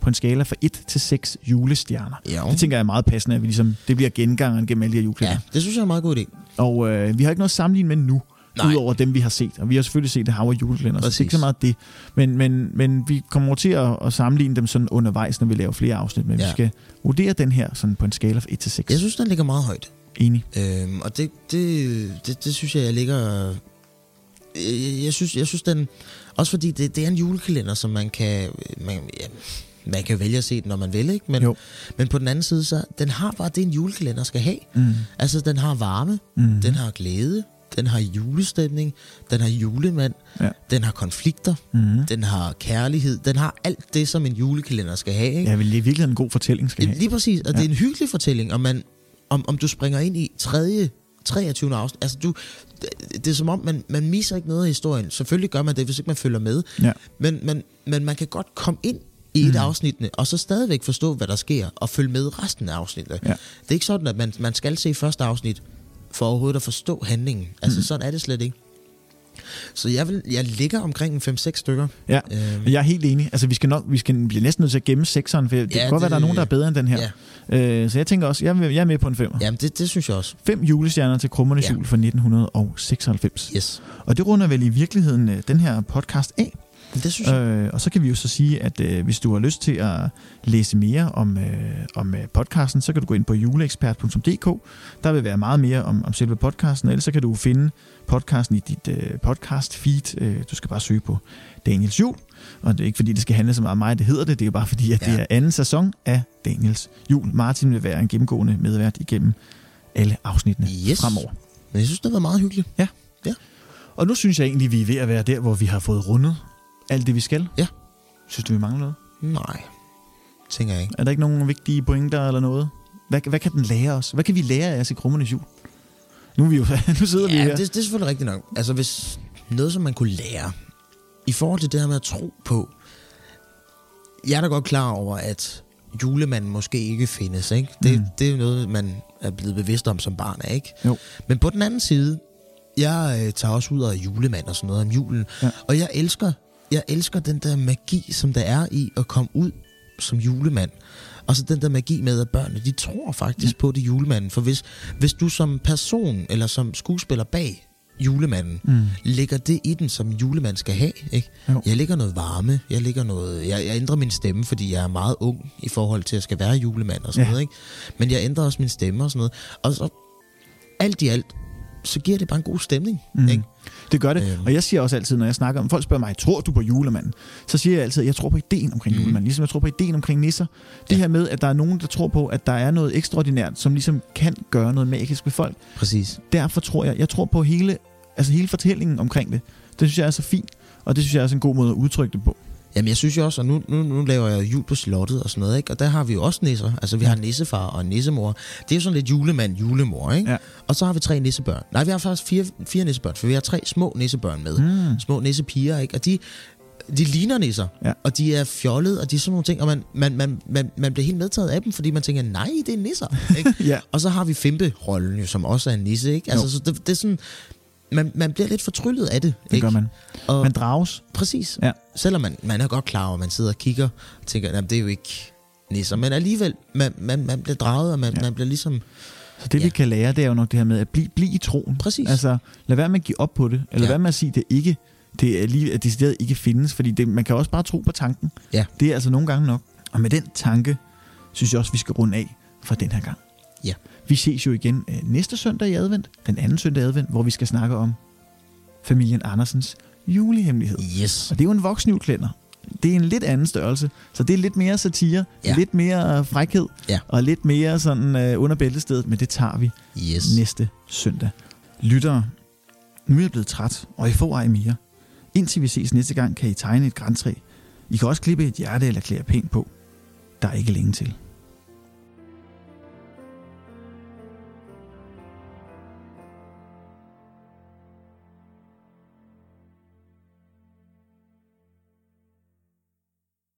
på en skala fra 1 til 6 julestjerner. Jo. Det tænker jeg er meget passende, at vi ligesom, det bliver gengangeren gennem alle de her julekalender. Ja, det synes jeg er en meget god idé. Og vi har ikke noget sammenlignet med nu. Nej. Udover dem, vi har set. Og vi har selvfølgelig set det hav- og julekalender, så det er ikke så meget det. Men vi kommer over til at sammenligne dem sådan undervejs, når vi laver flere afsnit. Men vi skal vurdere den her sådan på en skala fra 1 til 6. Jeg synes, den ligger meget højt. Enig. Og det synes jeg ligger... Jeg synes den... Også fordi det er en julekalender, som man kan vælge at se den, når man vil, ikke? Men på den anden side, så den har bare det, en julekalender skal have. Mm. Altså, den har varme, den har glæde, den har julestemning, den har julemand, den har konflikter, den har kærlighed, den har alt det, som en julekalender skal have, ikke? Ja, det er virkelig en god fortælling skal have. Lige præcis, og det er en hyggelig fortælling, og om du springer ind i 23. afsnit, altså det er som om, man misser ikke noget af historien. Selvfølgelig gør man det, hvis ikke man følger med. Ja. Men man kan godt komme ind i et afsnittene, og så stadigvæk forstå, hvad der sker, og følge med resten af afsnittene. Ja. Det er ikke sådan, at man skal se første afsnit, for overhovedet at forstå handlingen. Altså, sådan er det slet ikke. Så jeg ligger omkring 5-6 stykker. Ja, jeg er helt enig. Altså, vi bliver næsten nødt til at gemme 6'eren, for det kan godt være, der er nogen, der er bedre end den her. Ja. Så jeg tænker også, jeg er med på en 5'er. Jamen, det synes jeg også. 5 julestjerner til Krummernes Jul fra 1996. Yes. Og det runder vel i virkeligheden den her podcast af. Det synes jeg. Og så kan vi jo så sige, at hvis du har lyst til at læse mere om podcasten, så kan du gå ind på juleekspert.dk. Der vil være meget mere om selve podcasten, eller så kan du finde podcasten i dit podcast feed. Du skal bare søge på Daniels Jul. Og det er ikke fordi, det skal handle så meget om mig, det hedder det. Det er jo bare fordi, at det er anden sæson af Daniels Jul. Martin vil være en gennemgående medvært igennem alle afsnittene fremover. Men jeg synes, det var meget hyggeligt. Ja. Og nu synes jeg egentlig, vi er ved at være der, hvor vi har fået rundet alt det, vi skal? Ja. Synes du, vi mangler noget? Nej, tænker jeg ikke. Er der ikke nogen vigtige pointer eller noget? Hvad kan den lære os? Hvad kan vi lære af at se Krummernes Jul? Nu sidder vi her. Ja, det er selvfølgelig rigtigt nok. Altså, hvis noget, som man kunne lære, i forhold til det her med at tro på, jeg er da godt klar over, at julemanden måske ikke findes, ikke? Det er noget, man er blevet bevidst om som barn, ikke? Jo. Men på den anden side, jeg tager også ud af julemand og sådan noget om julen, og jeg elsker den der magi, som der er i at komme ud som julemand. Og så den der magi med, at børnene, de tror faktisk på det julemanden. For hvis du som person, eller som skuespiller bag julemanden, lægger det i den, som julemanden skal have, ikke? Jeg lægger noget varme, jeg ændrer min stemme, fordi jeg er meget ung i forhold til, at jeg skal være julemand og sådan noget, ikke? Men jeg ændrer også min stemme og sådan noget. Og så alt i alt, så giver det bare en god stemning, ikke? Det gør det, og jeg siger også altid, når jeg snakker om, folk spørger mig, tror du på julemanden? Så siger jeg altid, jeg tror på ideen omkring julemanden, ligesom jeg tror på ideen omkring nisser. Det her med, at der er nogen, der tror på, at der er noget ekstraordinært, som ligesom kan gøre noget magisk ved folk. Præcis. Derfor tror jeg tror på hele fortællingen omkring det. Det synes jeg er så fint, og det synes jeg er også en god måde at udtrykke det på. Jamen, jeg synes jo også, og nu laver jeg jul på slottet og sådan noget, ikke? Og der har vi jo også nisser. Altså, vi har nissefar og nissemor. Det er jo sådan lidt julemand, julemor, ikke? Ja. Og så har vi 3 nissebørn. Nej, vi har faktisk 4 nissebørn, for vi har 3 små nissebørn med. Små nissepiger, ikke? Og de de ligner nisser, ja. Og de er fjollede, og de er sådan nogle ting, og man bliver helt medtaget af dem, fordi man tænker, nej, det er nisser, ikke? Ja. Og så har vi Fimpe-rollen jo, som også er en nisse, ikke? Altså, så det er sådan, man bliver lidt fortryllet af det, det ikke? Gør man. Og man drages. Præcis. Ja. Selvom man er godt klar over, man sidder og kigger og tænker, det er jo ikke nisser, men alligevel, man bliver draget, og man bliver ligesom... Så det, vi kan lære, det er jo nok det her med at blive i troen. Præcis. Altså, lad være med at give op på det, eller lad være med at sige, det ikke... Det er lige, at decideret ikke findes, fordi man kan også bare tro på tanken. Ja. Det er altså nogle gange nok. Og med den tanke, synes jeg også, vi skal runde af for den her gang. Ja. Vi ses jo igen næste søndag i advent, den anden søndag i advent, hvor vi skal snakke om familien Andersens julehemmelighed. Yes. Og det er jo en voksenjulkalender. Det er en lidt anden størrelse, så det er lidt mere satire, lidt mere frækhed, og lidt mere sådan under bæltestedet, men det tager vi næste søndag. Lyttere, nu er jeg blevet træt, og I får ej mere. Indtil vi ses næste gang, kan I tegne et grantræ. I kan også klippe et hjerte eller klæde pænt på. Der er ikke længe til.